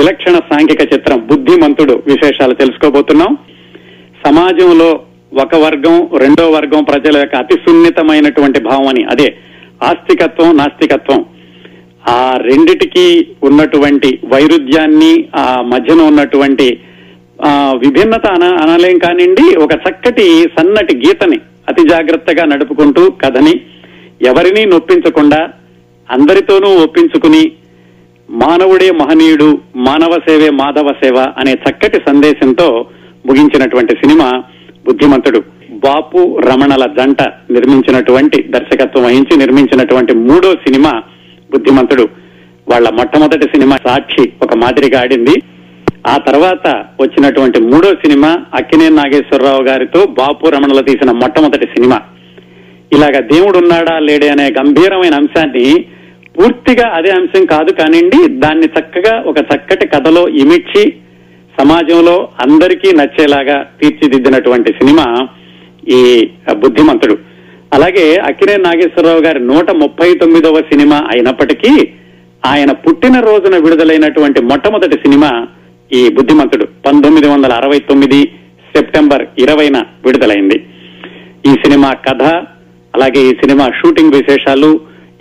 విలక్షణ సాంఘిక చిత్రం బుద్ధిమంతుడు విశేషాలు తెలుసుకోబోతున్నాం. సమాజంలో ఒక వర్గం రెండో వర్గం ప్రజల యొక్క అతి సున్నితమైనటువంటి భావమని, అదే ఆస్తికత్వం నాస్తికత్వం, ఆ రెండిటికి ఉన్నటువంటి వైరుధ్యాన్ని, ఆ మధ్యన ఉన్నటువంటి విభిన్నత అనలేం కానివ్వండి, ఒక చక్కటి సన్నటి గీతని అతి జాగ్రత్తగా నడుపుకుంటూ కథని ఎవరినీ నొప్పించకుండా అందరితోనూ ఒప్పించుకుని మానవుడే మహనీయుడు, మానవ సేవే మాధవ సేవ అనే చక్కటి సందేశంతో ముగించినటువంటి సినిమా బుద్ధిమంతుడు. బాపు రమణల జంట నిర్మించినటువంటి, దర్శకత్వం వహించి నిర్మించినటువంటి మూడో సినిమా బుద్ధిమంతుడు. వాళ్ల మొట్టమొదటి సినిమా సాక్షి ఒక మాదిరిగా ఆడింది. ఆ తర్వాత వచ్చినటువంటి మూడో సినిమా అక్కినేని నాగేశ్వరరావు గారితో బాపు రమణలు తీసిన మొట్టమొదటి సినిమా. ఇలాగ దేవుడున్నాడా లేడే అనే గంభీరమైన అంశాన్ని, పూర్తిగా అదే అంశం కాదు కానివ్వండి, దాన్ని చక్కగా ఒక చక్కటి కథలో ఇమిడ్చి సమాజంలో అందరికీ నచ్చేలాగా తీర్చిదిద్దినటువంటి సినిమా ఈ బుద్ధిమంతుడు. అలాగే అక్కినేని నాగేశ్వరరావు గారి 139వ సినిమా అయినప్పటికీ ఆయన పుట్టినరోజున విడుదలైనటువంటి మొట్టమొదటి సినిమా ఈ బుద్ధిమంతుడు. 1969 సెప్టెంబర్ 20న విడుదలైంది ఈ సినిమా కథ. అలాగే ఈ సినిమా షూటింగ్ విశేషాలు,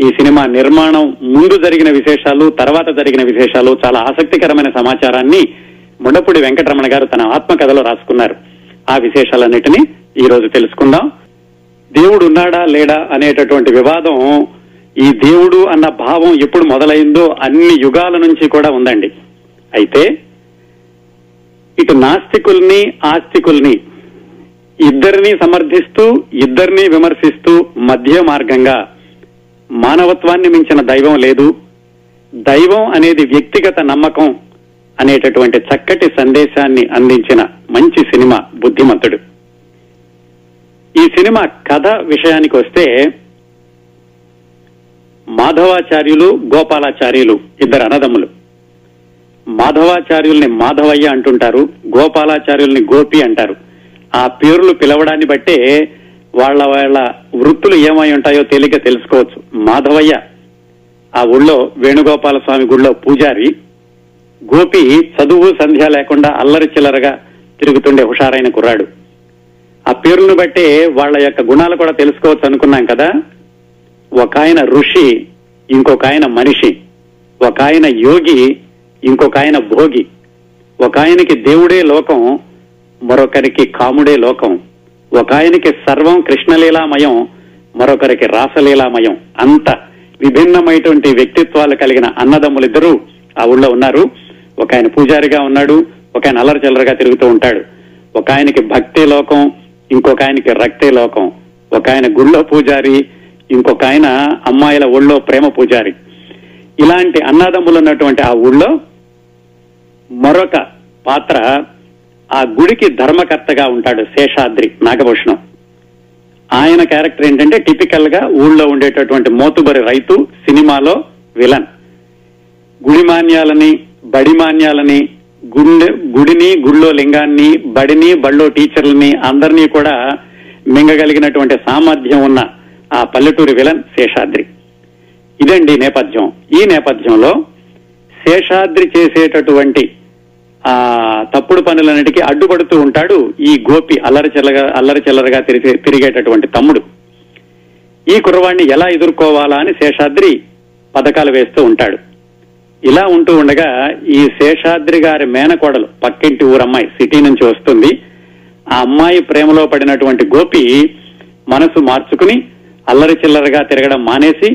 ఈ సినిమా నిర్మాణం ముందు జరిగిన విశేషాలు, తర్వాత జరిగిన విశేషాలు, చాలా ఆసక్తికరమైన సమాచారాన్ని ముళ్ళపూడి వెంకటరమణ గారు తన ఆత్మకథలో రాసుకున్నారు. ఆ విశేషాలన్నిటినీ ఈ రోజు తెలుసుకుందాం. దేవుడు ఉన్నాడా లేడా అనేటటువంటి వివాదం, ఈ దేవుడు అన్న భావం ఎప్పుడు మొదలైందో అన్ని యుగాల నుంచి కూడా ఉందండి. అయితే ఇటు నాస్తికుల్ని ఆస్తికుల్ని ఇద్దరినీ సమర్థిస్తూ ఇద్దరినీ విమర్శిస్తూ మధ్య మార్గంగా మానవత్వాన్ని మించిన దైవం లేదు, దైవం అనేది వ్యక్తిగత నమ్మకం అనేటటువంటి చక్కటి సందేశాన్ని అందించిన మంచి సినిమా బుద్ధిమంతుడు. ఈ సినిమా కథ విషయానికి వస్తే, మాధవాచార్యులు గోపాలాచార్యులు ఇద్దరు అన్నదమ్ములు. మాధవాచార్యుల్ని మాధవయ్య అంటుంటారు, గోపాలాచార్యుల్ని గోపి అంటారు. ఆ పేర్లు పిలవడాన్ని బట్టే వాళ్ళ వాళ్ళ వృత్తులు ఏమై ఉంటాయో తేలిక తెలుసుకోవచ్చు. మాధవయ్య ఆ ఊళ్ళో వేణుగోపాల స్వామి గుళ్ళో పూజారి, గోపి చదువు సంధ్య లేకుండా అల్లరి చిల్లరగా తిరుగుతుండే హుషారైన కుర్రాడు. ఆ పేర్లను బట్టే వాళ్ల యొక్క గుణాలు కూడా తెలుసుకోవచ్చు అనుకున్నాం కదా. ఒక ఆయన ఋషి, ఇంకొక ఆయన మనిషి. ఒక ఆయన యోగి, ఇంకొక ఆయన భోగి. ఒక ఆయనకి దేవుడే లోకం, మరొకరికి కాముడే లోకం. ఒక ఆయనకి సర్వం కృష్ణలీలామయం, మరొకరికి రాసలీలామయం. అంత విభిన్నమైనటువంటి వ్యక్తిత్వాలు కలిగిన అన్నదమ్ములిద్దరూ ఆ ఊళ్ళో ఉన్నారు. ఒక ఆయన పూజారిగా ఉన్నాడు, ఒక ఆయన అల్లరి చిల్లరగా తిరుగుతూ ఉంటాడు. ఒక ఆయనకి భక్తే లోకం, ఇంకొక ఆయనకి రక్తే లోకం. ఒక ఆయన గుళ్ళో పూజారి, ఇంకొక ఆయన అమ్మాయిల ఊళ్ళో ప్రేమ పూజారి. ఇలాంటి అన్నదమ్ములు ఉన్నటువంటి ఆ ఊళ్ళో మరొక పాత్ర, ఆ గుడికి ధర్మకర్తగా ఉంటాడు శేషాద్రి నాగభూషణం. ఆయన క్యారెక్టర్ ఏంటంటే టిపికల్ గా ఊళ్ళో ఉండేటటువంటి మోతుబరి రైతు, సినిమాలో విలన్. గుడిమాన్యాలని బడిమాన్యాలని, గుడిని గుళ్ళో లింగాన్ని, బడిని బళ్ళో టీచర్లని అందరినీ కూడా మింగగలిగినటువంటి సామర్థ్యం ఉన్న ఆ పల్లెటూరి విలన్ శేషాద్రి. ఇదండి నేపథ్యం. ఈ నేపథ్యంలో శేషాద్రి చేసేటటువంటి ఆ తప్పుడు పనులన్నిటికీ అడ్డుపడుతూ ఉంటాడు ఈ గోపి, అల్లరి చిల్లరగా తిరిగేటటువంటి తమ్ముడు. ఈ కుర్రవాణ్ణి ఎలా ఎదుర్కోవాలా అని శేషాద్రి పథకాలు వేస్తూ ఉంటాడు. ఇలా ఉంటూ ఉండగా ఈ శేషాద్రి గారి మేనకోడలు, పక్కింటి ఊరమ్మాయి, సిటీ నుంచి వస్తుంది. ఆ అమ్మాయి ప్రేమలో పడినటువంటి గోపి మనసు మార్చుకుని అల్లరి చిల్లరగా తిరగడం మానేసి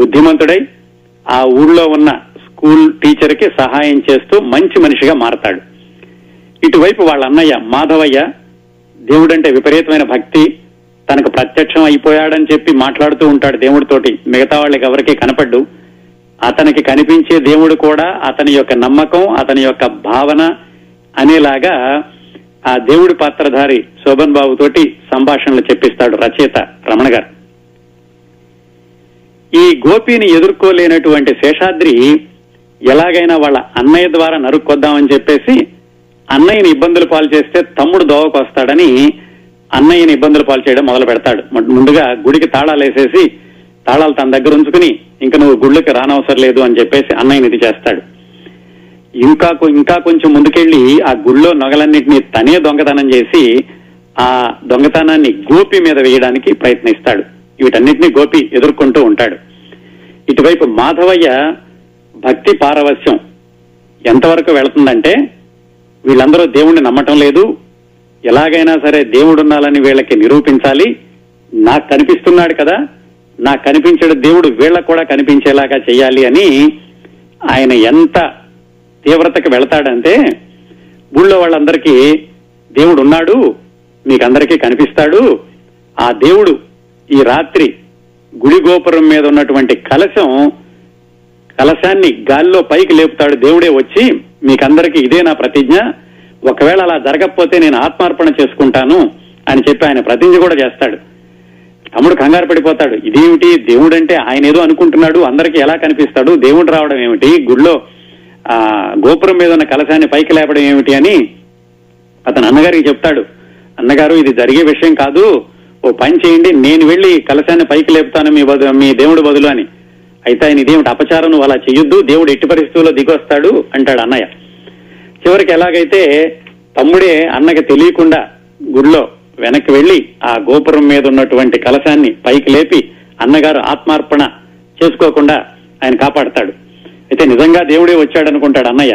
బుద్ధిమంతుడై ఆ ఊళ్ళో ఉన్న స్కూల్ టీచర్ కి సహాయం చేస్తూ మంచి మనిషిగా మారతాడు. ఇటువైపు వాళ్ళ అన్నయ్య మాధవయ్య దేవుడంటే విపరీతమైన భక్తి, తనకు ప్రత్యక్షం అయిపోయాడని చెప్పి మాట్లాడుతూ ఉంటాడు దేవుడితోటి, మిగతా వాళ్ళకి ఎవరికీ కనపడ్డు. అతనికి కనిపించే దేవుడు కూడా అతని యొక్క నమ్మకం, అతని యొక్క భావన అనేలాగా ఆ దేవుడి పాత్రధారి శోభన్ బాబు తోటి సంభాషణలు చెప్పిస్తాడు రచయిత రమణ గారు. ఈ గోపిని ఎదుర్కోలేనటువంటి శేషాద్రి ఎలాగైనా వాళ్ళ అన్నయ్య ద్వారా నరుక్కొద్దామని చెప్పేసి, అన్నయ్యని ఇబ్బందులు పాలు చేస్తే తమ్ముడు దోవకు వస్తాడని అన్నయ్యని ఇబ్బందులు పాలు చేయడం మొదలు పెడతాడు. ముందుగా గుడికి తాళాలు వేసేసి తాళాలు తన దగ్గర ఉంచుకుని, ఇంకా నువ్వు గుళ్ళకి రానవసరం లేదు అని చెప్పేసి అన్నయ్యని ఇది చేస్తాడు. ఇంకా ఇంకా కొంచెం ముందుకెళ్లి ఆ గుళ్ళో నగలన్నింటినీ తనే దొంగతనం చేసి ఆ దొంగతనాన్ని గోపి మీద వేయడానికి ప్రయత్నిస్తాడు. వీటన్నిటినీ గోపి ఎదుర్కొంటూ ఉంటాడు. ఇటువైపు మాధవయ్య భక్తి పారవస్యం ఎంతవరకు వెళుతుందంటే, వీళ్ళందరూ దేవుణ్ణి నమ్మటం లేదు, ఎలాగైనా సరే దేవుడు ఉండాలని వీళ్ళకి నిరూపించాలి, నాకు కనిపిస్తున్నాడు కదా, నాకు కనిపించడు దేవుడు వీళ్ళకు కూడా కనిపించేలాగా చేయాలి అని ఆయన ఎంత తీవ్రతకు వెళతాడంటే, ఊళ్ళో వాళ్ళందరికీ దేవుడు ఉన్నాడు, మీకందరికీ కనిపిస్తాడు, ఆ దేవుడు ఈ రాత్రి గుడి గోపురం మీద ఉన్నటువంటి కలశాన్ని గాల్లో పైకి లేపుతాడు, దేవుడే వచ్చి మీకందరికీ ఇదే నా ప్రతిజ్ఞ, ఒకవేళ అలా జరగకపోతే నేను ఆత్మార్పణ చేసుకుంటాను అని చెప్పి ఆయన ప్రతిజ్ఞ కూడా చేస్తాడు. తమ్ముడు కంగారు పడిపోతాడు, ఇదేమిటి దేవుడు అంటే ఆయన ఏదో అనుకుంటున్నాడు, అందరికీ ఎలా కనిపిస్తాడు, దేవుడు రావడం ఏమిటి, గుడిలో ఆ గోపురం మీద ఉన్న కలశాన్ని పైకి లేపడం ఏమిటి అని అతను అన్నగారికి చెప్తాడు. అన్నగారు, ఇది జరిగే విషయం కాదు, ఓ పని చేయండి, నేను వెళ్ళి కలశాన్ని పైకి లేపుతాను మీ దేవుడు బదులు అని. అయితే ఆయన, ఇదేమిటి అపచారం, నువ్వు అలా చెయ్యొద్దు, దేవుడు ఎట్టి పరిస్థితుల్లో దిగొస్తాడు అంటాడు అన్నయ్య. చివరికి ఎలాగైతే తమ్ముడే అన్నకి తెలియకుండా గుడిలో వెనక్కి వెళ్ళి ఆ గోపురం మీద ఉన్నటువంటి కలశాన్ని పైకి లేపి అన్నగారు ఆత్మార్పణ చేసుకోకుండా ఆయన కాపాడతాడు. అయితే నిజంగా దేవుడే వచ్చాడనుకుంటాడు అన్నయ్య.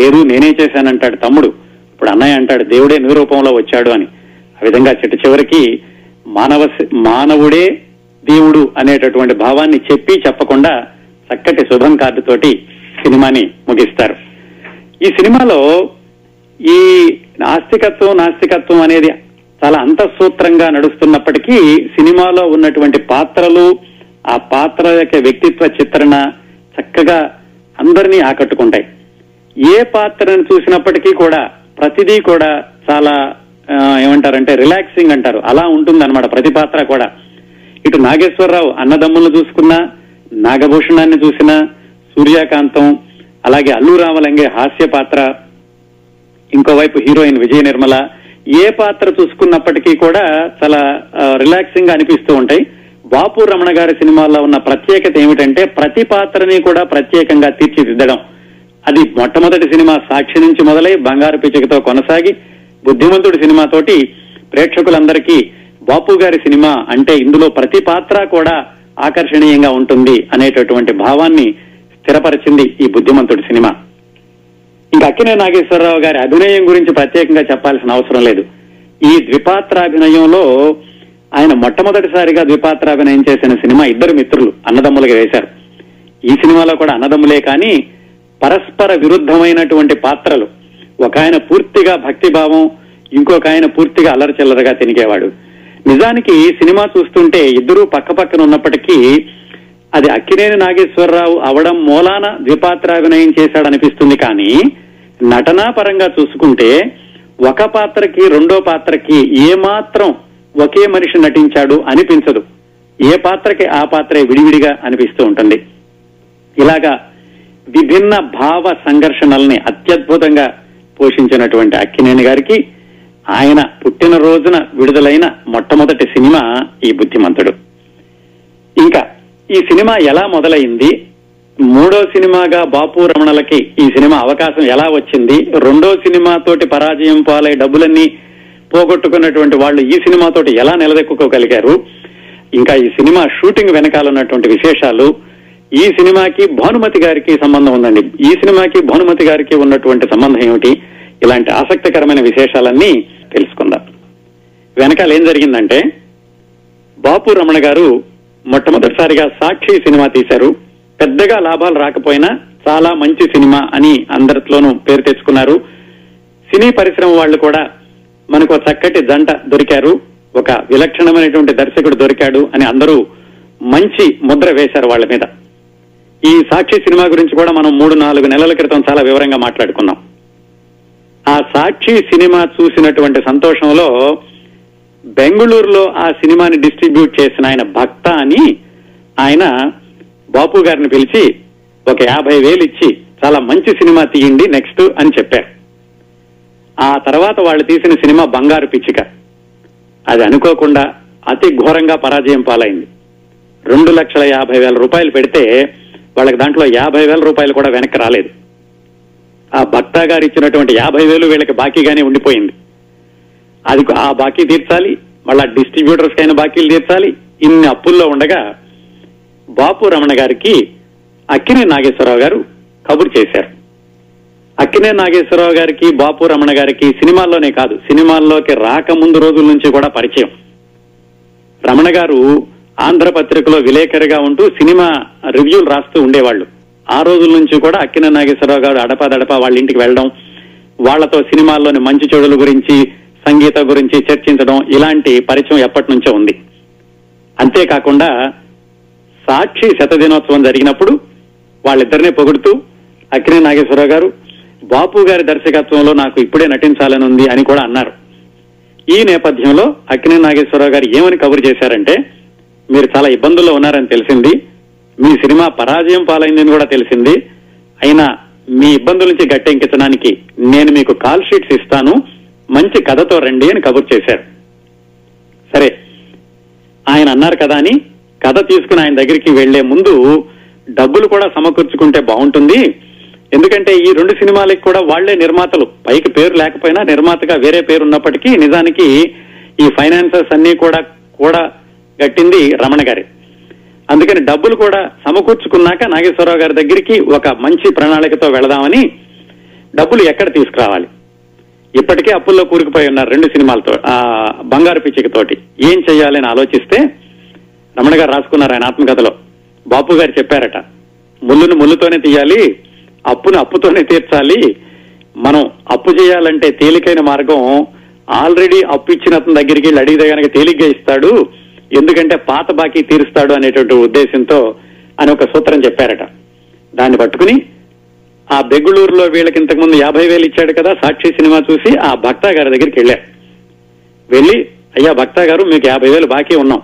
లేదు, నేనే చేశానంటాడు తమ్ముడు. ఇప్పుడు అన్నయ్య అంటాడు, దేవుడే నీ రూపంలో వచ్చాడు అని. ఆ విధంగా చిట్ట చివరికి మానవుడే దేవుడు అనేటటువంటి భావాన్ని చెప్పి చెప్పకుండా చక్కటి శుభం కార్డుతోటి సినిమాని ముగిస్తారు. ఈ సినిమాలో ఈ నాస్తికత్వం నాస్తికత్వం అనేది చాలా అంతఃసూత్రంగా నడుస్తున్నప్పటికీ సినిమాలో ఉన్నటువంటి పాత్రలు, ఆ పాత్ర యొక్క వ్యక్తిత్వ చిత్రణ చక్కగా అందరినీ ఆకట్టుకుంటాయి. ఏ పాత్రను చూసినప్పటికీ కూడా ప్రతిదీ కూడా చాలా ఏమంటారంటే రిలాక్సింగ్ అంటారు, అలా ఉంటుందన్నమాట ప్రతి పాత్ర కూడా. ఇటు నాగేశ్వరరావు అన్నదమ్ములను చూసుకున్నా, నాగభూషణాన్ని చూసినా, సూర్యకాంతం, అలాగే అల్లు రామలింగయ్య హాస్య పాత్ర, ఇంకోవైపు హీరోయిన్ విజయ నిర్మల, ఏ పాత్ర చూసుకున్నప్పటికీ కూడా చాలా రిలాక్సింగ్ గా అనిపిస్తూ ఉంటాయి. బాపు రమణ గారి సినిమాల్లో ఉన్న ప్రత్యేకత ఏమిటంటే ప్రతి పాత్రని కూడా ప్రత్యేకంగా తీర్చిదిద్దడం. అది మొట్టమొదటి సినిమా సాక్షి నుంచి మొదలై బంగారు పిచ్చుకతో కొనసాగి బుద్ధిమంతుడి సినిమాతోటి ప్రేక్షకులందరికీ బాపు గారి సినిమా అంటే ఇందులో ప్రతి పాత్ర కూడా ఆకర్షణీయంగా ఉంటుంది అనేటటువంటి భావాన్ని స్థిరపరిచింది ఈ బుద్ధిమంతుడి సినిమా. ఇంకా అక్కినేని నాగేశ్వరరావు గారి అభినయం గురించి ప్రత్యేకంగా చెప్పాల్సిన అవసరం లేదు. ఈ ద్విపాత్రాభినయంలో ఆయన మొట్టమొదటిసారిగా ద్విపాత్రాభినయం చేసిన సినిమా ఇద్దరు మిత్రులు అన్నదమ్ములుగా వేశారు. ఈ సినిమాలో కూడా అన్నదమ్ములే కానీ పరస్పర విరుద్ధమైనటువంటి పాత్రలు. ఒక ఆయన పూర్తిగా భక్తిభావం, ఇంకొక ఆయన పూర్తిగా అల్లరిచిల్లరగా తినిగేవాడు. నిజానికి సినిమా చూస్తుంటే ఇద్దరూ పక్క పక్కన ఉన్నప్పటికీ అది అక్కినేని నాగేశ్వరరావు అవడం మూలాన ద్విపాత్రాభినయం చేశాడనిపిస్తుంది. కానీ నటనా పరంగా చూసుకుంటే ఒక పాత్రకి రెండో పాత్రకి ఏమాత్రం ఒకే మనిషి నటించాడు అనిపించదు. ఏ పాత్రకి ఆ పాత్రే విడివిడిగా అనిపిస్తూ ఉంటుంది. ఇలాగా విభిన్న భావ సంఘర్షణల్ని అత్యద్భుతంగా పోషించినటువంటి అక్కినేని గారికి ఆయన పుట్టినరోజున విడుదలైన మొట్టమొదటి సినిమా ఈ బుద్ధిమంతుడు. ఇంకా ఈ సినిమా ఎలా మొదలైంది, మూడో సినిమాగా బాపు రమణలకి ఈ సినిమా అవకాశం ఎలా వచ్చింది, రెండో సినిమాతోటి పరాజయం పాలై డబ్బులన్నీ పోగొట్టుకున్నటువంటి వాళ్ళు ఈ సినిమాతోటి ఎలా నిలదొక్కుకోగలిగారు, ఇంకా ఈ సినిమా షూటింగ్ వెనకాలన్నటువంటి విశేషాలు, ఈ సినిమాకి భానుమతి గారికి సంబంధం ఉందండి, ఈ సినిమాకి భానుమతి గారికి ఉన్నటువంటి సంబంధం ఏమిటి, ఇలాంటి ఆసక్తికరమైన విశేషాలన్నీ తెలుసుకుందాం. వెనకాల ఏం జరిగిందంటే బాపు రమణ గారు మొట్టమొదటిసారిగా సాక్షి సినిమా తీశారు. పెద్దగా లాభాలు రాకపోయినా చాలా మంచి సినిమా అని అందరిలోనూ పేరు తెచ్చుకున్నారు. సినీ పరిశ్రమ వాళ్ళు కూడా మనకు చక్కటి జంట దొరికారు, ఒక విలక్షణమైనటువంటి దర్శకుడు దొరికాడు అని అందరూ మంచి ముద్ర వేశారు వాళ్ళ మీద. ఈ సాక్షి సినిమా గురించి కూడా మనం 3-4 నెలల క్రితం చాలా వివరంగా మాట్లాడుకున్నాం. ఆ సాక్షి సినిమా చూసినటువంటి సంతోషంలో బెంగుళూరులో ఆ సినిమాని డిస్ట్రిబ్యూట్ చేసిన ఆయన భక్త అని ఆయన బాపు గారిని పిలిచి ఒక 50,000 ఇచ్చి చాలా మంచి సినిమా తీయండి నెక్స్ట్ అని చెప్పారు. ఆ తర్వాత వాళ్ళు తీసిన సినిమా బంగారు పిచ్చిక, అది అనుకోకుండా అతి ఘోరంగా పరాజయం పాలైంది. 2,50,000 రూపాయలు పెడితే వాళ్ళకి దాంట్లో 50,000 రూపాయలు కూడా వెనక్కి రాలేదు. ఆ భక్తా గారు ఇచ్చినటువంటి 50,000 వీళ్ళకి బాకీగానే ఉండిపోయింది. అది ఆ బాకీ తీర్చాలి, మళ్ళా డిస్ట్రిబ్యూటర్స్ కైనా బాకీలు తీర్చాలి. ఇన్ని అప్పుల్లో ఉండగా బాపు రమణ గారికి అక్కినేని నాగేశ్వరరావు గారు కబురు చేశారు. అక్కినేని నాగేశ్వరరావు గారికి బాపు రమణ గారికి సినిమాల్లోనే కాదు, సినిమాల్లోకి రాకముందు రోజుల నుంచి కూడా పరిచయం. రమణ గారు ఆంధ్రపత్రికలో విలేకరిగా ఉంటూ సినిమా రివ్యూలు రాస్తూ ఉండేవాళ్లు. ఆ రోజుల నుంచి కూడా అక్కినేని నాగేశ్వరరావు గారు అడపాదడపా వాళ్ళ ఇంటికి వెళ్ళడం, వాళ్లతో సినిమాల్లోని మంచి చెడుల గురించి సంగీత గురించి చర్చించడం, ఇలాంటి పరిచయం ఎప్పటి నుంచో ఉంది. అంతేకాకుండా సాక్షి శతదినోత్సవం జరిగినప్పుడు వాళ్ళిద్దరినే పొగుడుతూ అక్కినేని నాగేశ్వరరావు గారు బాపు గారి దర్శకత్వంలో నాకు ఇప్పుడే నటించాలని ఉంది అని కూడా అన్నారు. ఈ నేపథ్యంలో అక్కినేని నాగేశ్వరరావు గారు ఏమని కబురు చేశారంటే, మీరు చాలా ఇబ్బందుల్లో ఉన్నారని తెలిసింది, మీ సినిమా పరాజయం పాలైందని కూడా తెలిసింది, అయినా మీ ఇబ్బందుల నుంచి గట్టెంకించడానికి నేను మీకు కాల్ షీట్స్ ఇస్తాను, మంచి కథతో రండి అని కబురు చేశారు. సరే ఆయన అన్నారు కదా అని కథ తీసుకుని ఆయన దగ్గరికి వెళ్లే ముందు డబ్బులు కూడా సమకూర్చుకుంటే బాగుంటుంది, ఎందుకంటే ఈ రెండు సినిమాలకు కూడా వాళ్లే నిర్మాతలు, పైకి పేరు లేకపోయినా నిర్మాతగా వేరే పేరు ఉన్నప్పటికీ నిజానికి ఈ ఫైనాన్సర్స్ అన్ని కూడా గట్టింది రమణ గారి. అందుకని డబ్బులు కూడా సమకూర్చుకున్నాక నాగేశ్వరరావు గారి దగ్గరికి ఒక మంచి ప్రణాళికతో వెళదామని, డబ్బులు ఎక్కడ తీసుకురావాలి, ఇప్పటికే అప్పుల్లో కూరుకుపోయి ఉన్నారు రెండు సినిమాలతో, బంగారు పిచ్చికతోటి ఏం చేయాలి అని ఆలోచిస్తే రమణ గారు రాసుకున్నారు ఆయన ఆత్మకథలో. బాపు గారు చెప్పారట, ముళ్ళును ముళ్ళుతోనే తీయాలి, అప్పును అప్పుతోనే తీర్చాలి, మనం అప్పు చేయాలంటే తేలికైన మార్గం ఆల్రెడీ అప్పు ఇచ్చిన అతని దగ్గరికి వెళ్ళి అడిగితే కనుక తేలిగ్గా ఇస్తాడు, ఎందుకంటే పాత బాకీ తీరుస్తాడు అనేటువంటి ఉద్దేశంతో అని ఒక సూత్రం చెప్పారట. దాన్ని పట్టుకుని ఆ బెంగుళూరులో వీళ్ళకి ఇంతకుముందు 50,000 ఇచ్చాడు కదా సాక్షి సినిమా చూసి ఆ భక్తా గారి దగ్గరికి వెళ్ళారు. వెళ్ళి, అయ్యా భక్తా గారు మీకు 50,000 బాకీ ఉన్నాం,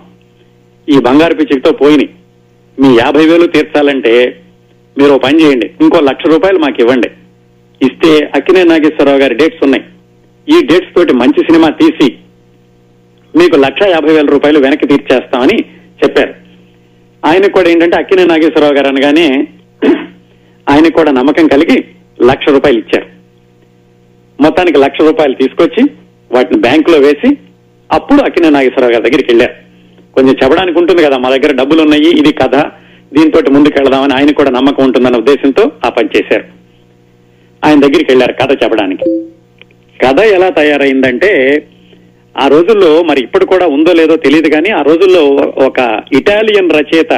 ఈ బంగారు పిచ్చికతో పోయినాయి, మీ 50,000 తీర్చాలంటే మీరు పని చేయండి, ఇంకో 1,00,000 మాకు ఇవ్వండి, ఇస్తే అక్కినేని నాగేశ్వరరావు గారి డేట్స్ ఉన్నాయి, ఈ డేట్స్ తోటి మంచి సినిమా తీసి మీకు ₹1,50,000 వెనక్కి తీర్చేస్తామని చెప్పారు. ఆయనకు కూడా ఏంటంటే అక్కినేని నాగేశ్వరరావు గారు అనగానే ఆయనకు కూడా నమ్మకం కలిగి ₹1,00,000 ఇచ్చారు. మొత్తానికి ₹1,00,000 తీసుకొచ్చి వాటిని బ్యాంకులో వేసి అప్పుడు అక్కినేని నాగేశ్వరరావు గారి దగ్గరికి వెళ్ళారు. కొంచెం చెప్పడానికి ఉంటుంది కదా, మా దగ్గర డబ్బులు ఉన్నాయి, ఇది కథ, దీంతో ముందుకు వెళదామని ఆయన కూడా నమ్మకం ఉంటుందన్న ఉద్దేశంతో ఆ పని చేశారు. ఆయన దగ్గరికి వెళ్ళారు కథ చెప్పడానికి. కథ ఎలా తయారైందంటే, ఆ రోజుల్లో, మరి ఇప్పుడు కూడా ఉందో లేదో తెలియదు కానీ, ఆ రోజుల్లో ఒక ఇటాలియన్ రచయిత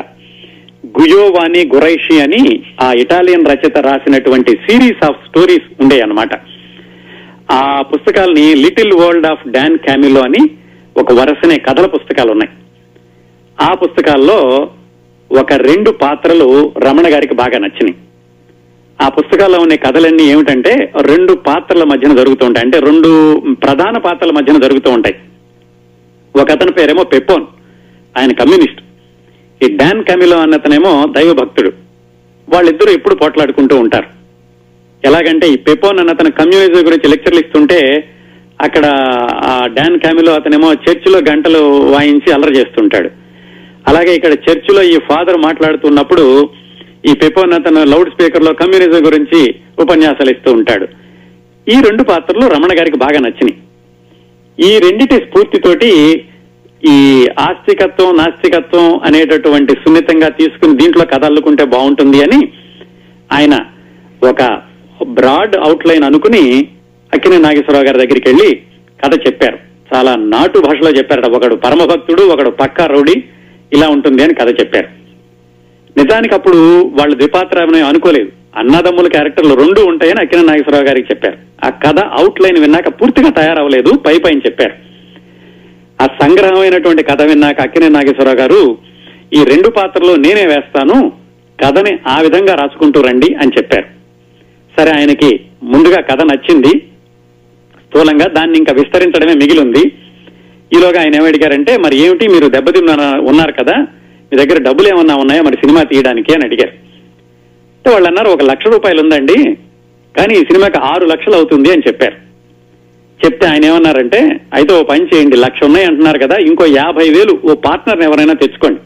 గుయోవానీ గురైషి అని, ఆ ఇటాలియన్ రచయిత రాసినటువంటి సిరీస్ ఆఫ్ స్టోరీస్ ఉండే అన్నమాట. ఆ పుస్తకాలని little world of Don Camillo అని ఒక వరుసనే కథల పుస్తకాలు ఉన్నాయి. ఆ పుస్తకాల్లో ఒక 2 పాత్రలు రమణ గారికి బాగా నచ్చినాయి. ఆ పుస్తకాల్లో ఉండే కథలన్నీ ఏమిటంటే 2 పాత్రల మధ్యన జరుగుతూ ఉంటాయి, అంటే 2 ప్రధాన పాత్రల మధ్యన జరుగుతూ ఉంటాయి. ఒక అతని పేరేమో పెప్పోన్, ఆయన కమ్యూనిస్ట్. ఈ డాన్ కమిలో అన్నతనేమో దైవభక్తుడు. వాళ్ళిద్దరూ ఎప్పుడు పోట్లాడుకుంటూ ఉంటారు. ఎలాగంటే ఈ పెపోన్ అన్నతను కమ్యూనిజం గురించి లెక్చర్లు ఇస్తుంటే అక్కడ ఆ డాన్ కమిలో అతనేమో చర్చిలో గంటలు వాయించి అల్లరి చేస్తుంటాడు. అలాగే ఇక్కడ చర్చిలో ఈ ఫాదర్ మాట్లాడుతున్నప్పుడు ఈ పెపోన్ అతను లౌడ్ స్పీకర్ లో కమ్యూనిజం గురించి ఉపన్యాసాలు ఇస్తూ ఉంటాడు. ఈ 2 పాత్రలు రమణ గారికి బాగా నచ్చినాయి. ఈ రెండిటి స్ఫూర్తితోటి ఈ ఆస్తికత్వం నాస్తికత్వం అనేటటువంటి సున్నితంగా తీసుకుని దీంట్లో కథ అల్లుకుంటే బాగుంటుంది అని ఆయన ఒక బ్రాడ్ అవుట్లైన్ అనుకుని అక్కినేని నాగేశ్వరరావు గారి దగ్గరికి వెళ్ళి కథ చెప్పారు. చాలా నాటు భాషలో చెప్పారట, ఒకడు పరమభక్తుడు, ఒకడు పక్కా రౌడీ, ఇలా ఉంటుంది అని కథ చెప్పారు. నిజానికి అప్పుడు వాళ్ళు ద్విపాత్రాభినయం అనుకోలేదు, అన్నదమ్ముల క్యారెక్టర్లు 2 ఉంటాయని అక్కినేని నాగేశ్వరరావు గారికి చెప్పారు. ఆ కథ అవుట్లైన్ విన్నాక పూర్తిగా తయారవ్వలేదు, పై పైన చెప్పారు. ఆ సంగ్రహమైనటువంటి కథ విన్నాక అక్కినేని నాగేశ్వరరావు గారు, ఈ 2 పాత్రలు నేనే వేస్తాను, కథని ఆ విధంగా రాసుకుంటూ రండి అని చెప్పారు. సరే, ఆయనకి ముందుగా కథ నచ్చింది స్థూలంగా, దాన్ని ఇంకా విస్తరించడమే మిగిలింది. ఈలోగా ఆయన ఏమడిగారంటే, మరి ఏమిటి మీరు దెబ్బతిన్న ఉన్నారు కదా, మీ దగ్గర డబ్బులు ఏమన్నా ఉన్నాయా మరి సినిమా తీయడానికి అని అడిగారు. అంటే వాళ్ళు అన్నారు, ₹1,00,000 ఉందండి, కానీ ఈ సినిమాకి ₹6,00,000 అవుతుంది అని చెప్పారు. చెప్తే ఆయన ఏమన్నారంటే, అయితే ఓ పని చేయండి, ₹1,00,000 ఉన్నాయి అంటున్నారు కదా, ఇంకో ₹50,000 ఓ పార్ట్నర్ని ఎవరైనా తెచ్చుకోండి,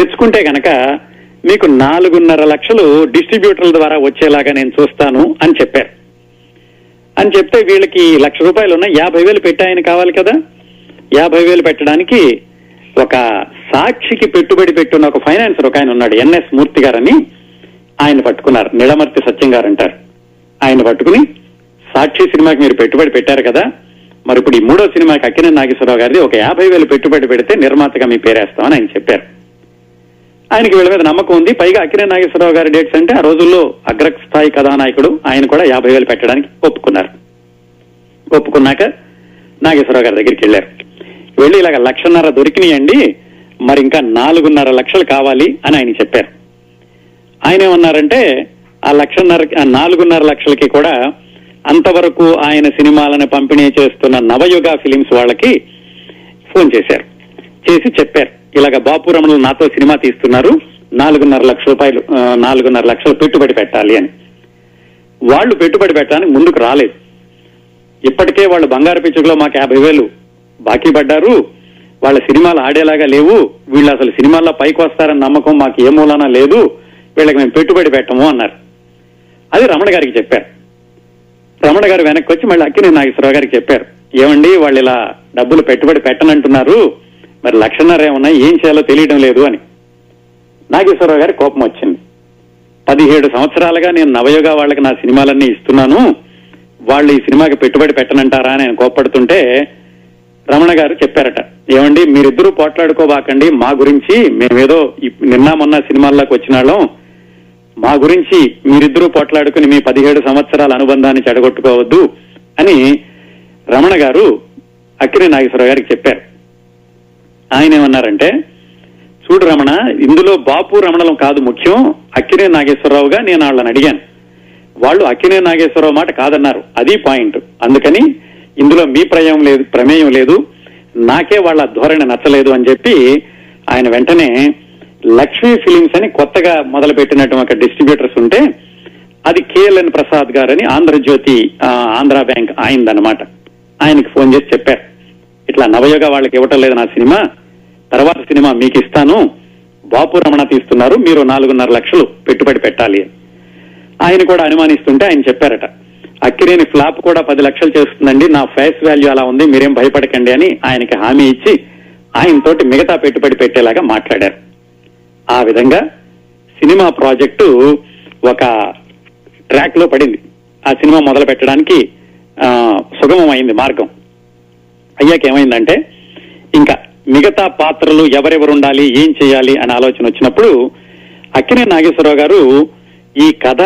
తెచ్చుకుంటే కనుక మీకు 4.5 లక్షలు డిస్ట్రిబ్యూటర్ల ద్వారా వచ్చేలాగా నేను చూస్తాను అని చెప్పారు. అని చెప్తే వీళ్ళకి 1,00,000 రూపాయలు ఉన్నాయి, 50,000 పెట్టాయని కావాలి కదా. 50,000 పెట్టడానికి ఒక సాక్షికి పెట్టుబడి పెట్టున్న ఒక ఫైనాన్సర్ ఒక ఆయన ఉన్నాడు, ఎన్ఎస్ మూర్తి గారని, ఆయన పట్టుకున్నారు. నిళమర్తి సత్యం గారు అంటారు, ఆయన పట్టుకుని సాక్షి సినిమాకి మీరు పెట్టుబడి పెట్టారు కదా, మరి ఇప్పుడు ఈ 3వ సినిమాకి అక్కినేని నాగేశ్వరరావు గారిది ఒక 50,000 పెట్టుబడి పెడితే నిర్మాతగా మీ పేరేస్తామని ఆయన చెప్పారు. ఆయనకి వీళ్ళ మీద నమ్మకం ఉంది. పైగా అక్కినేని నాగేశ్వరరావు గారి డేట్స్ అంటే ఆ రోజుల్లో అగ్రస్థాయి కథానాయకుడు, ఆయన కూడా 50,000 పెట్టడానికి ఒప్పుకున్నారు. ఒప్పుకున్నాక నాగేశ్వరరావు గారి దగ్గరికి వెళ్ళారు. వెళ్ళి ఇలాగ 1,50,000 దొరికినాయండి, మరి ఇంకా 4.5 లక్షలు కావాలి అని ఆయన చెప్పారు. ఆయన ఏమన్నారంటే ఆ 4.5 లక్షలకి కూడా అంతవరకు ఆయన సినిమాలను పంపిణీ చేస్తున్న నవయుగా ఫిలిమ్స్ వాళ్ళకి ఫోన్ చేశారు, చేసి చెప్పారు, ఇలాగ బాపు రమణ నాతో సినిమా తీస్తున్నారు, 4.5 లక్షలు 4.5 లక్షలు పెట్టుబడి పెట్టాలి అని. వాళ్ళు పెట్టుబడి పెట్టడానికి ముందుకు రాలేదు. ఇప్పటికే వాళ్ళు బంగారు పిచ్చుకలో మాకు 50,000 బాకీ పడ్డారు, వాళ్ళ సినిమాలు ఆడేలాగా లేవు, వీళ్ళు అసలు సినిమాల్లో పైకి వస్తారని నమ్మకం మాకు ఏ మూలానా లేదు, వీళ్ళకి మేము పెట్టుబడి పెట్టము అన్నారు. అది రమణ గారికి చెప్పారు. రమణ గారు వెనక్కి వచ్చి మళ్ళీ అక్కినేని నాగేశ్వరరావు గారికి చెప్పారు, ఏమండి వాళ్ళు ఇలా డబ్బులు పెట్టుబడి పెట్టనంటున్నారు, మరి 1,50,000 ఏమున్నాయి, ఏం చేయాలో తెలియడం లేదు అని. నాగేశ్వరరావు గారి కోపం వచ్చింది. 17 సంవత్సరాలుగా నేను నవయుగా వాళ్ళకి నా సినిమాలన్నీ ఇస్తున్నాను, వాళ్ళు ఈ సినిమాకి పెట్టుబడి పెట్టనంటారా అని ఆయన కోపడుతుంటే రమణ గారు చెప్పారట, ఏమండి మీరిద్దరూ పోట్లాడుకోబాకండి మా గురించి, మేమేదో నిన్న మొన్న సినిమాల్లోకి వచ్చినాళ్ళం, మా గురించి మీరిద్దరూ పోట్లాడుకుని మీ 17 సంవత్సరాల అనుబంధాన్ని చెడగొట్టుకోవద్దు అని రమణ గారు అక్కినేని నాగేశ్వరరావు గారికి చెప్పారు. ఆయన ఏమన్నారంటే, చూడు రమణ, ఇందులో బాపు రమణలం కాదు ముఖ్యం, అక్కినేని నాగేశ్వరరావుగా నేను వాళ్ళని అడిగాను, వాళ్ళు అక్కినేని నాగేశ్వరరావు మాట కాదన్నారు, అది పాయింట్. అందుకని ఇందులో మీ ప్రమేయం లేదు, నాకే వాళ్ళ ధోరణి నచ్చలేదు అని చెప్పి ఆయన వెంటనే లక్ష్మీ ఫిలిమ్స్ అని కొత్తగా మొదలుపెట్టినట్టు ఒక డిస్ట్రిబ్యూటర్స్ ఉంటే అది కేఎల్ ఎన్ ప్రసాద్ గారని, ఆంధ్రజ్యోతి ఆంధ్ర బ్యాంక్ ఆయనదనమాట, ఆయనకి ఫోన్ చేసి చెప్పారు, ఇట్లా నవయుగ వాళ్ళకి ఇవ్వటం లేదు నా సినిమా, తర్వాత సినిమా మీకు ఇస్తాను, బాపు రమణ తీస్తున్నారు, మీరు 4.5 లక్షలు పెట్టుబడి పెట్టాలి. ఆయన కూడా అనుమానిస్తుంటే ఆయన చెప్పారట, అక్కినేని ఫ్లాప్ కూడా 10 లక్షలు చేస్తుందండి, నా ఫేస్ వాల్యూ అలా ఉంది, మీరేం భయపడకండి అని ఆయనకి హామీ ఇచ్చి ఆయనతోటి మిగతా పెట్టుబడి పెట్టేలాగా మాట్లాడారు. ఆ విధంగా సినిమా ప్రాజెక్టు ఒక ట్రాక్ లో పడింది. ఆ సినిమా మొదలు పెట్టడానికి సుగమం అయింది మార్గం. అయ్యాక ఏమైందంటే ఇంకా మిగతా పాత్రలు ఎవరెవరు ఉండాలి, ఏం చేయాలి అనే ఆలోచన వచ్చినప్పుడు అక్కినేని నాగేశ్వరరావు గారు ఈ కథ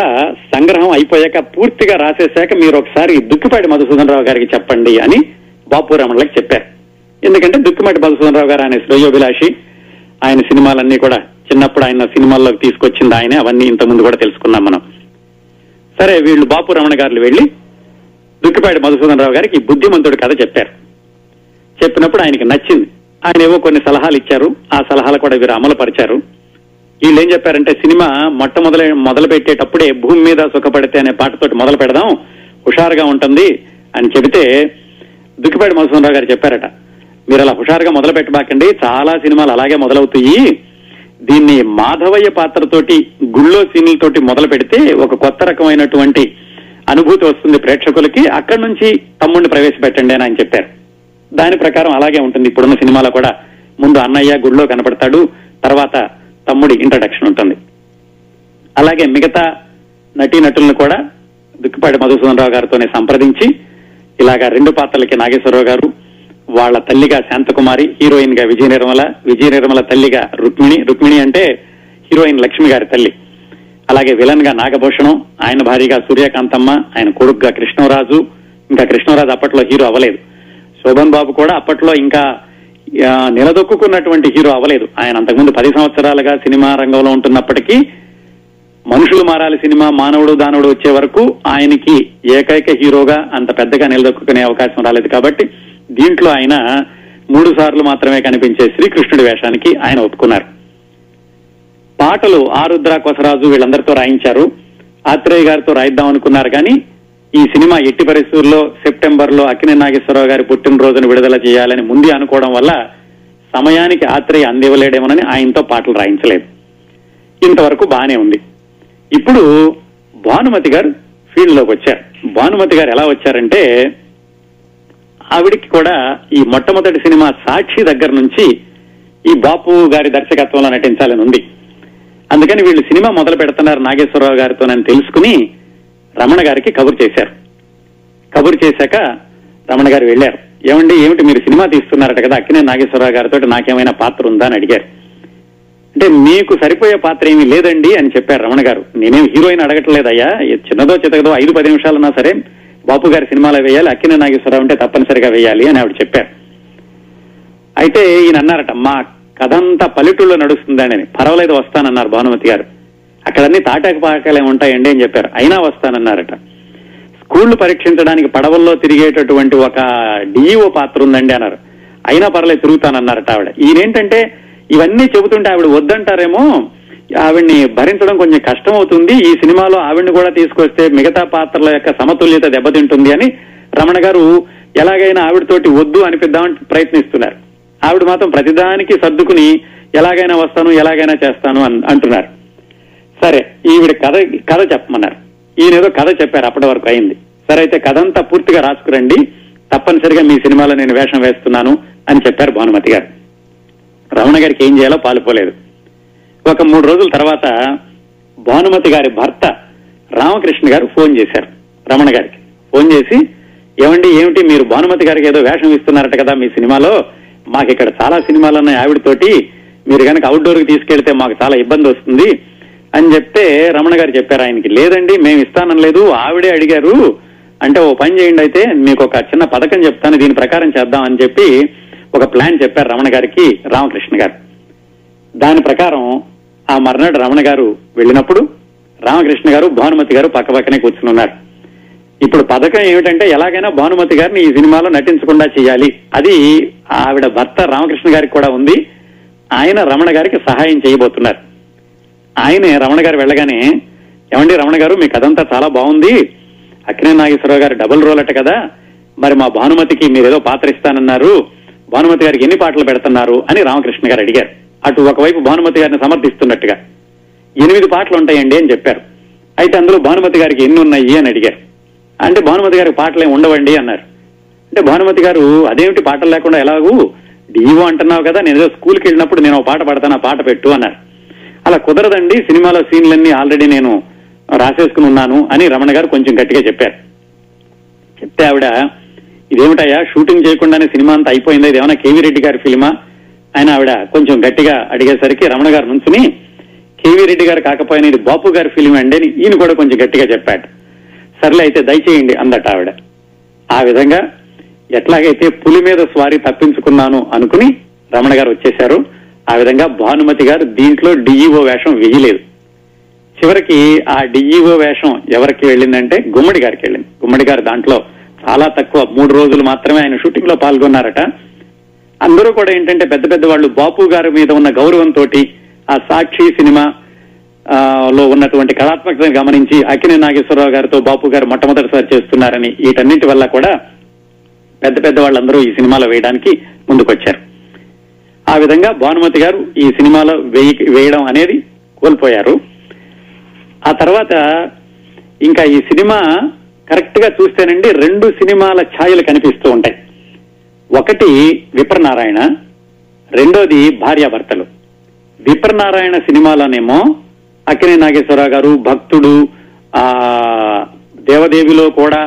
సంగ్రహం అయిపోయాక పూర్తిగా రాసేశాక మీరు ఒకసారి దుక్కిపాటి మధుసూదన రావు గారికి చెప్పండి అని బాపు రమణలకు చెప్పారు. ఎందుకంటే దుక్కిపాటి మధుసూదన రావు గారు ఆయన శ్రేయోభిలాషి, ఆయన సినిమాలన్నీ కూడా చిన్నప్పుడు ఆయన సినిమాల్లోకి తీసుకొచ్చింది ఆయన, అవన్నీ ఇంతకుముందు కూడా తెలుసుకున్నాం మనం. సరే, వీళ్ళు బాపు రమణ గారు వెళ్ళి దుక్కిపాటి మధుసూదన రావు గారికి బుద్ధిమంతుడి కథ చెప్పారు. చెప్పినప్పుడు ఆయనకి నచ్చింది. ఆయన ఏవో కొన్ని సలహాలు ఇచ్చారు, ఆ సలహాలు కూడా వీరు అమలు పరిచారు. వీళ్ళు ఏం చెప్పారంటే, సినిమా మొదలు పెట్టేటప్పుడే భూమి మీద సుఖపడితే అనే పాటతోటి మొదలు పెడదాం, హుషారుగా ఉంటుంది అని చెబితే దుక్కిపాటి మధుసూదనరావు గారు చెప్పారట, మీరు అలా హుషారుగా మొదలు పెట్టబాకండి, చాలా సినిమాలు అలాగే మొదలవుతాయి, దీన్ని మాధవయ్య పాత్రతోటి గుళ్ళో సీన్లతోటి మొదలు పెడితే ఒక కొత్త రకమైనటువంటి అనుభూతి వస్తుంది ప్రేక్షకులకి, అక్కడి నుంచి తమ్ముడిని ప్రవేశపెట్టండి అని ఆయన చెప్పారు. దాని ప్రకారం అలాగే ఉంటుంది ఇప్పుడున్న సినిమాలో కూడా, ముందు అన్నయ్య గుళ్ళో కనపడతాడు, తర్వాత తమ్ముడి ఇంట్రడక్షన్ ఉంటుంది. అలాగే మిగతా నటీనటులను కూడా దుక్కిపాటి మధుసూదనరావు గారితోనే సంప్రదించి ఇలాగా 2 పాత్రలకి నాగేశ్వరరావు గారు, వాళ్ళ తల్లిగా శాంతకుమారి, హీరోయిన్ గా విజయ నిర్మల, విజయ నిర్మల తల్లిగా రుక్మిణి, రుక్మిణి అంటే హీరోయిన్ లక్ష్మి గారి తల్లి, అలాగే విలన్ గా నాగభూషణం, ఆయన భార్యగా సూర్యకాంతమ్మ, ఆయన కొడుకుగా కృష్ణరాజు, ఇంకా కృష్ణరాజు అప్పట్లో హీరో అవ్వలేదు, శోభన్ బాబు కూడా అప్పట్లో ఇంకా నిలదొక్కున్నటువంటి హీరో అవ్వలేదు, ఆయన అంతకుముందు 10 సంవత్సరాలుగా సినిమా రంగంలో ఉంటున్నప్పటికీ మనుషులు మారాలి సినిమా, మానవుడు దానవుడు వచ్చే వరకు ఆయనకి ఏకైక హీరోగా అంత పెద్దగా నిలదొక్కునే అవకాశం రాలేదు. కాబట్టి దీంట్లో ఆయన 3 సార్లు మాత్రమే కనిపించే శ్రీకృష్ణుడి వేషానికి ఆయన ఒప్పుకున్నారు. పాటలు ఆరుద్ర, కొసరాజు వీళ్ళందరితో రాయించారు. ఆత్రేయ గారితో రాయిద్దాం అనుకున్నారు, కానీ ఈ సినిమా ఎట్టి పరిస్థితుల్లో సెప్టెంబర్లో అక్కినేని నాగేశ్వరరావు గారి పుట్టినరోజును విడుదల చేయాలని ముందే అనుకోవడం వల్ల సమయానికి ఆత్రేయ అందివ్వలేడేమోనని ఆయనతో పాటలు రాయించలేదు. ఇంతవరకు బానే ఉంది. ఇప్పుడు భానుమతి గారు ఫీల్డ్ లోకి వచ్చారు. భానుమతి గారు ఎలా వచ్చారంటే, ఆవిడికి కూడా ఈ మొట్టమొదటి సినిమా సాక్షి దగ్గర నుంచి ఈ బాపు గారి దర్శకత్వంలో నటించాలని ఉంది. అందుకని వీళ్ళు సినిమా మొదలు పెడుతున్నారు నాగేశ్వరరావు గారితో అని తెలుసుకుని రమణ గారికి కబురు చేశారు. కబురు చేశాక రమణ గారు వెళ్ళారు. ఏమండి, ఏమిటి మీరు సినిమా తీస్తున్నారట కదా, అక్కినేని నాగేశ్వరరావు గారితో నాకేమైనా పాత్ర ఉందా అని అడిగారు. అంటే మీకు సరిపోయే పాత్ర ఏమీ లేదండి అని చెప్పారు రమణ గారు. నేనేం హీరోయిన్ అడగట్లేదయ్యా, చిన్నదో చితకదో 5-10 నిమిషాలన్నా సరే బాపు గారి సినిమాలో వేయాలి, అక్కినేని నాగేశ్వరరావు అంటే తప్పనిసరిగా వేయాలి అని ఆవిడ చెప్పారు. అయితే ఈయన అన్నారట, మా కథంతా పల్లెటూళ్ళలో నడుస్తుందని. పర్వాలేదు వస్తానన్నారు భానుమతి గారు. అక్కడన్నీ తాటాకు పాకాలే ఉంటాయండి అని చెప్పారు. అయినా వస్తానన్నారట. స్కూళ్లు పరీక్షించడానికి పడవల్లో తిరిగేటటువంటి ఒక డిఈఓ పాత్ర ఉందండి అన్నారు. అయినా పర్లేదు తిరుగుతానన్నారట ఆవిడ. ఈయనేంటంటే ఇవన్నీ చెబుతుంటే ఆవిడ వద్దంటారేమో, ఆవిడ్ని భరించడం కొంచెం కష్టం అవుతుంది, ఈ సినిమాలో ఆవిడ్ని కూడా తీసుకొస్తే మిగతా పాత్రల యొక్క సమతుల్యత దెబ్బతింటుంది అని రమణ గారు ఎలాగైనా ఆవిడతోటి వద్దు అనిపిద్దామని ప్రయత్నిస్తున్నారు. ఆవిడ మాత్రం ప్రతిదానికి సర్దుకుని ఎలాగైనా వస్తాను ఎలాగైనా చేస్తాను అంటున్నారు. సరే ఈవిడ కథ చెప్పమన్నారు. ఈయనేదో కథ చెప్పారు, అప్పటి వరకు అయింది. సరే అయితే కథ అంతా పూర్తిగా రాసుకురండి, తప్పనిసరిగా మీ సినిమాలో నేను వేషం వేస్తున్నాను అని చెప్పారు భానుమతి గారు. రమణ గారికి ఏం చేయాలో పాలుపోలేదు. ఒక 3 రోజుల తర్వాత భానుమతి గారి భర్త రామకృష్ణ గారు ఫోన్ చేశారు రమణ గారికి. ఫోన్ చేసి, ఏమండి ఏమిటి మీరు భానుమతి గారికి ఏదో వేషం ఇస్తున్నారట కదా మీ సినిమాలో, మాకు ఇక్కడ చాలా సినిమాలు ఉన్నాయి ఆవిడతోటి, మీరు కనుక అవుట్డోర్కి తీసుకెళ్తే మాకు చాలా ఇబ్బంది వస్తుంది అని చెప్తే రమణ గారు చెప్పారు ఆయనకి, లేదండి మేము ఇస్తానం లేదు, ఆవిడే అడిగారు, అంటే ఓ పని చేయండి, అయితే మీకు ఒక చిన్న పథకం చెప్తాను, దీని ప్రకారం చేద్దాం అని చెప్పి ఒక ప్లాన్ చెప్పారు రమణ గారికి రామకృష్ణ గారు. దాని ప్రకారం ఆ మర్నాడు రమణ గారు వెళ్ళినప్పుడు రామకృష్ణ గారు భానుమతి గారు పక్కపక్కనే కూర్చుని ఉన్నారు. ఇప్పుడు పథకం ఏమిటంటే, ఎలాగైనా భానుమతి గారిని ఈ సినిమాలో నటించకుండా చేయాలి. అది ఆవిడ భర్త రామకృష్ణ గారికి కూడా ఉంది. ఆయన రమణ గారికి సహాయం చేయబోతున్నారు. ఆయనే రమణ గారు వెళ్ళగానే, ఏమండి రమణ గారు మీ కథంతా చాలా బాగుంది, అక్కినేని నాగేశ్వరరావు గారు డబుల్ రోల్ అట కదా, మరి మా భానుమతికి మీరేదో పాత్ర ఇస్తానన్నారు, భానుమతి గారికి ఎన్ని పాటలు పెడుతున్నారు అని రామకృష్ణ గారు అడిగారు. అటు ఒకవైపు భానుమతి గారిని సమర్థిస్తున్నట్టుగా, 8 పాటలు ఉంటాయండి అని చెప్పారు. అయితే అందులో భానుమతి గారికి ఎన్ని ఉన్నాయి అని అడిగారు. అంటే భానుమతి గారికి పాటలు ఏమి ఉండవండి అన్నారు. అంటే భానుమతి గారు, అదేమిటి పాటలు లేకుండా ఎలాగూ, డివో అంటున్నావు కదా, నేను ఏదో స్కూల్కి వెళ్ళినప్పుడు నేను పాట పాడతాను ఆ పాట పెట్టు అన్నారు. అలా కుదరదండి, సినిమాలో సీన్లన్నీ ఆల్రెడీ నేను రాసేసుకుని ఉన్నాను అని రమణ గారు కొంచెం గట్టిగా చెప్పారు. చెప్తే ఆవిడ, ఇదేమిటయ్యా షూటింగ్ చేయకుండానే సినిమా అంతా అయిపోయింది, ఇదేమైనా కేవీ రెడ్డి గారి ఫిల్మా అని ఆవిడ కొంచెం గట్టిగా అడిగేసరికి రమణ గారు నుంచుని, కేవీ రెడ్డి గారు కాకపోయినా ఇది బాపు గారి ఫిల్మ్ అండి అని ఈయన కూడా కొంచెం గట్టిగా చెప్పాడు. సర్లే అయితే దయచేయండి అందట ఆవిడ. ఆ విధంగా ఎట్లాగైతే పులి మీద స్వారీ తప్పించుకున్నాను అనుకుని రమణ గారు వచ్చేశారు. ఆ విధంగా భానుమతి గారు దీంట్లో డిఈఓ వేషం వేయలేదు. చివరికి ఆ డిఈఓ వేషం ఎవరికి వెళ్ళిందంటే గుమ్మడి గారికి వెళ్ళింది. గుమ్మడి గారు దాంట్లో చాలా తక్కువ, 3 రోజులు మాత్రమే ఆయన షూటింగ్ లో పాల్గొన్నారట. అందరూ కూడా ఏంటంటే పెద్ద పెద్ద వాళ్ళు బాపు గారి మీద ఉన్న గౌరవంతో ఆ సాక్షి సినిమా లో ఉన్నటువంటి కళాత్మకతను గమనించి అక్కినేని నాగేశ్వరరావు గారితో బాపు గారు మొట్టమొదటిసారి చేస్తున్నారని, వీటన్నింటి వల్ల కూడా పెద్ద పెద్ద వాళ్ళందరూ ఈ సినిమాలో వేయడానికి ముందుకొచ్చారు. ఆ విధంగా భానుమతి గారు ఈ సినిమాలో వేయడం అనేది కోల్పోయారు. ఆ తర్వాత ఇంకా ఈ సినిమా కరెక్ట్ గా చూస్తేనండి 2 సినిమాల ఛాయలు కనిపిస్తూ ఉంటాయి. ఒకటి విప్రనారాయణ, రెండోది భార్యాభర్తలు. విప్రనారాయణ సినిమాలోనేమో అక్కినేని నాగేశ్వరరావు గారు భక్తుడు, ఆ దేవదేవిలో కూడా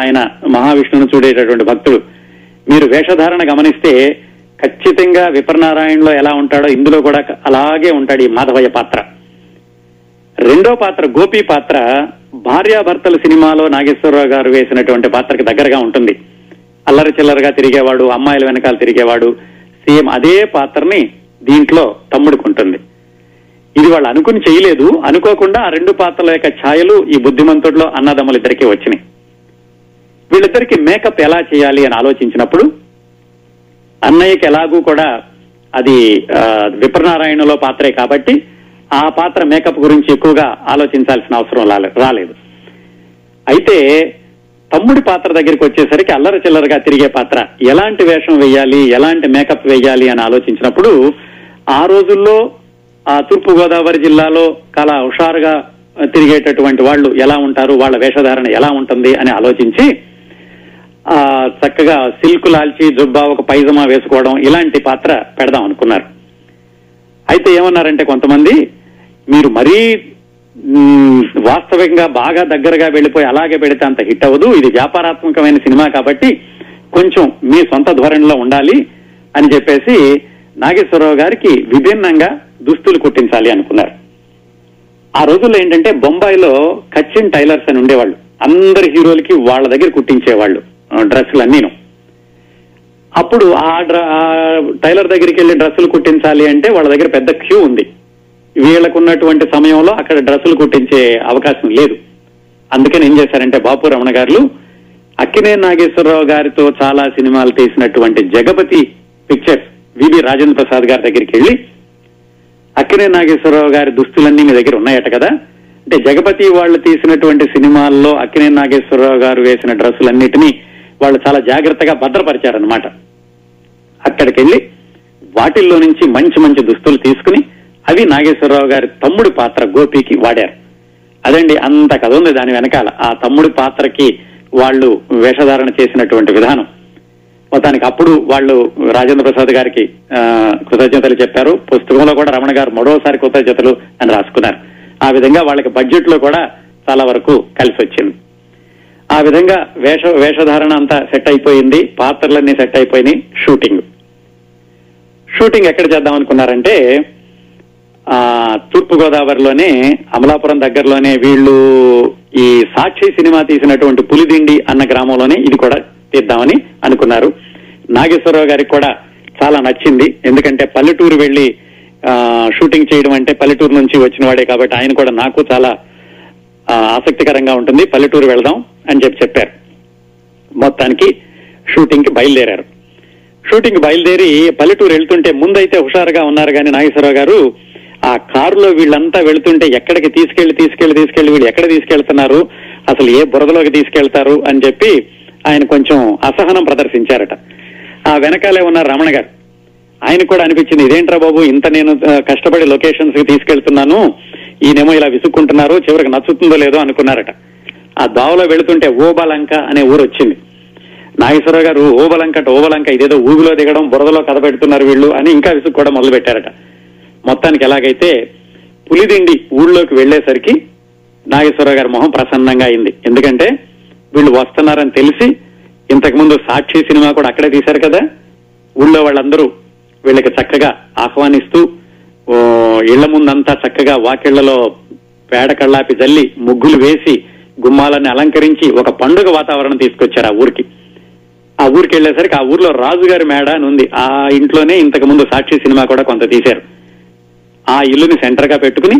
ఆయన మహావిష్ణువును చూడేటటువంటి భక్తుడు. మీరు వేషధారణ గమనిస్తే ఖచ్చితంగా విప్రనారాయణలో ఎలా ఉంటాడో ఇందులో కూడా అలాగే ఉంటాడు ఈ మాధవయ్య పాత్ర. రెండో పాత్ర గోపి పాత్ర భార్యాభర్తల సినిమాలో నాగేశ్వరరావు గారు వేసినటువంటి పాత్రకి దగ్గరగా ఉంటుంది. అల్లరి చిల్లరగా తిరిగేవాడు, అమ్మాయిల వెనకాల తిరిగేవాడు, సేమ్ అదే పాత్రని దీంట్లో తమ్ముడుకుంటుంది. ఇది వాళ్ళు అనుకుని చేయలేదు, అనుకోకుండా ఆ 2 పాత్రల యొక్క ఛాయలు ఈ బుద్ధిమంతుడిలో అన్నదమ్ములిద్దరికీ వచ్చినాయి. వీళ్ళిద్దరికీ మేకప్ ఎలా చేయాలి అని ఆలోచించినప్పుడు అన్నయ్యకి ఎలాగూ కూడా అది విప్రనారాయణలో పాత్రే కాబట్టి ఆ పాత్ర మేకప్ గురించి ఎక్కువగా ఆలోచించాల్సిన అవసరం రాలేదు. అయితే తమ్ముడి పాత్ర దగ్గరికి వచ్చేసరికి అల్లరి చిల్లరగా తిరిగే పాత్ర, ఎలాంటి వేషం వేయాలి, ఎలాంటి మేకప్ వేయాలి అని ఆలోచించినప్పుడు ఆ రోజుల్లో తూర్పు గోదావరి జిల్లాలో చాలా హుషారుగా తిరిగేటటువంటి వాళ్ళు ఎలా ఉంటారు, వాళ్ళ వేషధారణ ఎలా ఉంటుంది అని ఆలోచించి చక్కగా సిల్క్ లాల్చి జుబ్బా ఒక పైజమా వేసుకోవడం ఇలాంటి పాత్ర పెడదాం అనుకున్నారు. అయితే ఏమన్నారంటే కొంతమంది, మీరు మరీ వాస్తవికంగా బాగా దగ్గరగా వెళ్ళిపోయి అలాగే పెడితే అంత హిట్ అవ్వదు, ఇది వ్యాపారాత్మకమైన సినిమా కాబట్టి కొంచెం మీ సొంత ధోరణిలో ఉండాలి అని చెప్పేసి నాగేశ్వరరావు గారికి విభిన్నంగా దుస్తులు కుట్టించాలి అనుకున్నారు. ఆ రోజుల్లో ఏంటంటే బొంబాయిలో కచ్చిన్ టైలర్స్ అని ఉండేవాళ్ళు, అందరి హీరోలకి వాళ్ళ దగ్గర కుట్టించేవాళ్ళు డ్రెస్సులన్నీను. అప్పుడు ఆ టైలర్ దగ్గరికి వెళ్ళి డ్రెస్సులు కుట్టించాలి అంటే వాళ్ళ దగ్గర పెద్ద క్యూ ఉంది. వీళ్ళకున్నటువంటి సమయంలో అక్కడ డ్రెస్సులు కుట్టించే అవకాశం లేదు. అందుకని ఏం చేశారంటే బాపు రమణ గారు అక్కినేని నాగేశ్వరరావు గారితో చాలా సినిమాలు తీసినటువంటి జగపతి పిక్చర్స్ వివి రాజేంద్ర ప్రసాద్ గారి దగ్గరికి వెళ్ళి, అక్కినేని నాగేశ్వరరావు గారి దుస్తులన్నీ మీ దగ్గర ఉన్నాయట కదా అంటే, జగపతి వాళ్ళు తీసినటువంటి సినిమాల్లో అక్కినేని నాగేశ్వరరావు గారు వేసిన డ్రెస్సులన్నిటినీ వాళ్ళు చాలా జాగ్రత్తగా భద్రపరిచారనమాట. అక్కడికి వెళ్ళి వాటిల్లో నుంచి మంచి మంచి దుస్తులు తీసుకుని అవి నాగేశ్వరరావు గారి తమ్ముడి పాత్ర గోపికి వాడారు. అదండి అంత కథ ఉంది దాని వెనకాల, ఆ తమ్ముడి పాత్రకి వాళ్ళు వేషధారణ చేసినటువంటి విధానం. మొత్తానికి అప్పుడు వాళ్ళు రాజేంద్ర ప్రసాద్ గారికి కృతజ్ఞతలు చెప్పారు. పుస్తకంలో కూడా రమణ గారు మరోసారి కృతజ్ఞతలు అని రాసుకున్నారు. ఆ విధంగా వాళ్ళకి బడ్జెట్ లో కూడా చాలా వరకు కలిసి వచ్చింది. ఆ విధంగా వేషధారణ అంతా సెట్ అయిపోయింది, పాత్రలన్నీ సెట్ అయిపోయినాయి. షూటింగ్ ఎక్కడ చేద్దాం అనుకున్నారంటే తూర్పు గోదావరిలోనే అమలాపురం దగ్గరలోనే వీళ్ళు ఈ సాక్షి సినిమా తీసినటువంటి పులిదిండి అన్న గ్రామంలోనే ఇది కూడా తీద్దామని అనుకున్నారు. నాగేశ్వరరావు గారికి కూడా చాలా నచ్చింది, ఎందుకంటే పల్లెటూరు వెళ్లి షూటింగ్ చేయడం అంటే పల్లెటూరు నుంచి వచ్చిన వాడే కాబట్టి ఆయన కూడా నాకు చాలా ఆసక్తికరంగా ఉంటుంది, పల్లెటూరు వెళదాం అని చెప్పారు. మొత్తానికి షూటింగ్కి బయలుదేరారు. షూటింగ్ బయలుదేరి పల్లెటూరు వెళ్తుంటే ముందైతే హుషారుగా ఉన్నారు కానీ నాగేశ్వరరావు గారు ఆ కారులో వీళ్ళంతా వెళుతుంటే ఎక్కడికి తీసుకెళ్లి వీళ్ళు ఎక్కడ తీసుకెళ్తున్నారు, అసలు ఏ బురదలోకి తీసుకెళ్తారు అని చెప్పి ఆయన కొంచెం అసహనం ప్రదర్శించారట. ఆ వెనకాలే ఉన్నారు రమణ గారు. ఆయన కూడా అనిపించింది, ఇదేంట్రా బాబు ఇంత నేను కష్టపడి లొకేషన్స్ కి తీసుకెళ్తున్నాను, ఈయనేమో ఇలా విసుక్కుంటున్నారు, చివరికి నచ్చుతుందో లేదో అనుకున్నారట. ఆ దావలో వెళుతుంటే ఓబలంక అనే ఊరు వచ్చింది. నాగేశ్వరరావు గారు ఓబలంక ఇదేదో ఊబిలో దిగడం, బురదలో కథపెడుతున్నారు వీళ్ళు అని ఇంకా విసుక్కోవడం మొదలు పెట్టారట. మొత్తానికి ఎలాగైతే పులిదిండి ఊళ్ళోకి వెళ్లేసరికి నాగేశ్వరరావు గారి మొహం ప్రసన్నంగా అయింది. ఎందుకంటే వీళ్ళు వస్తున్నారని తెలిసి, ఇంతకుముందు సాక్షి సినిమా కూడా అక్కడే తీశారు కదా, ఊళ్ళో వాళ్ళందరూ వీళ్ళకి చక్కగా ఆహ్వానిస్తూ ఇళ్ల ముందంతా చక్కగా వాకిళ్లలో పేడ కళ్ళాపి జల్లి ముగ్గులు వేసి గుమ్మాలని అలంకరించి ఒక పండుగ వాతావరణం తీసుకొచ్చారు ఆ ఊరికి. ఆ ఊరికి వెళ్లేసరికి ఆ ఊర్లో రాజుగారి మేడ అని ఉంది, ఆ ఇంట్లోనే ఇంతకుముందు సాక్షి సినిమా కూడా కొంత తీశారు. ఆ ఇల్లుని సెంటర్ గా పెట్టుకుని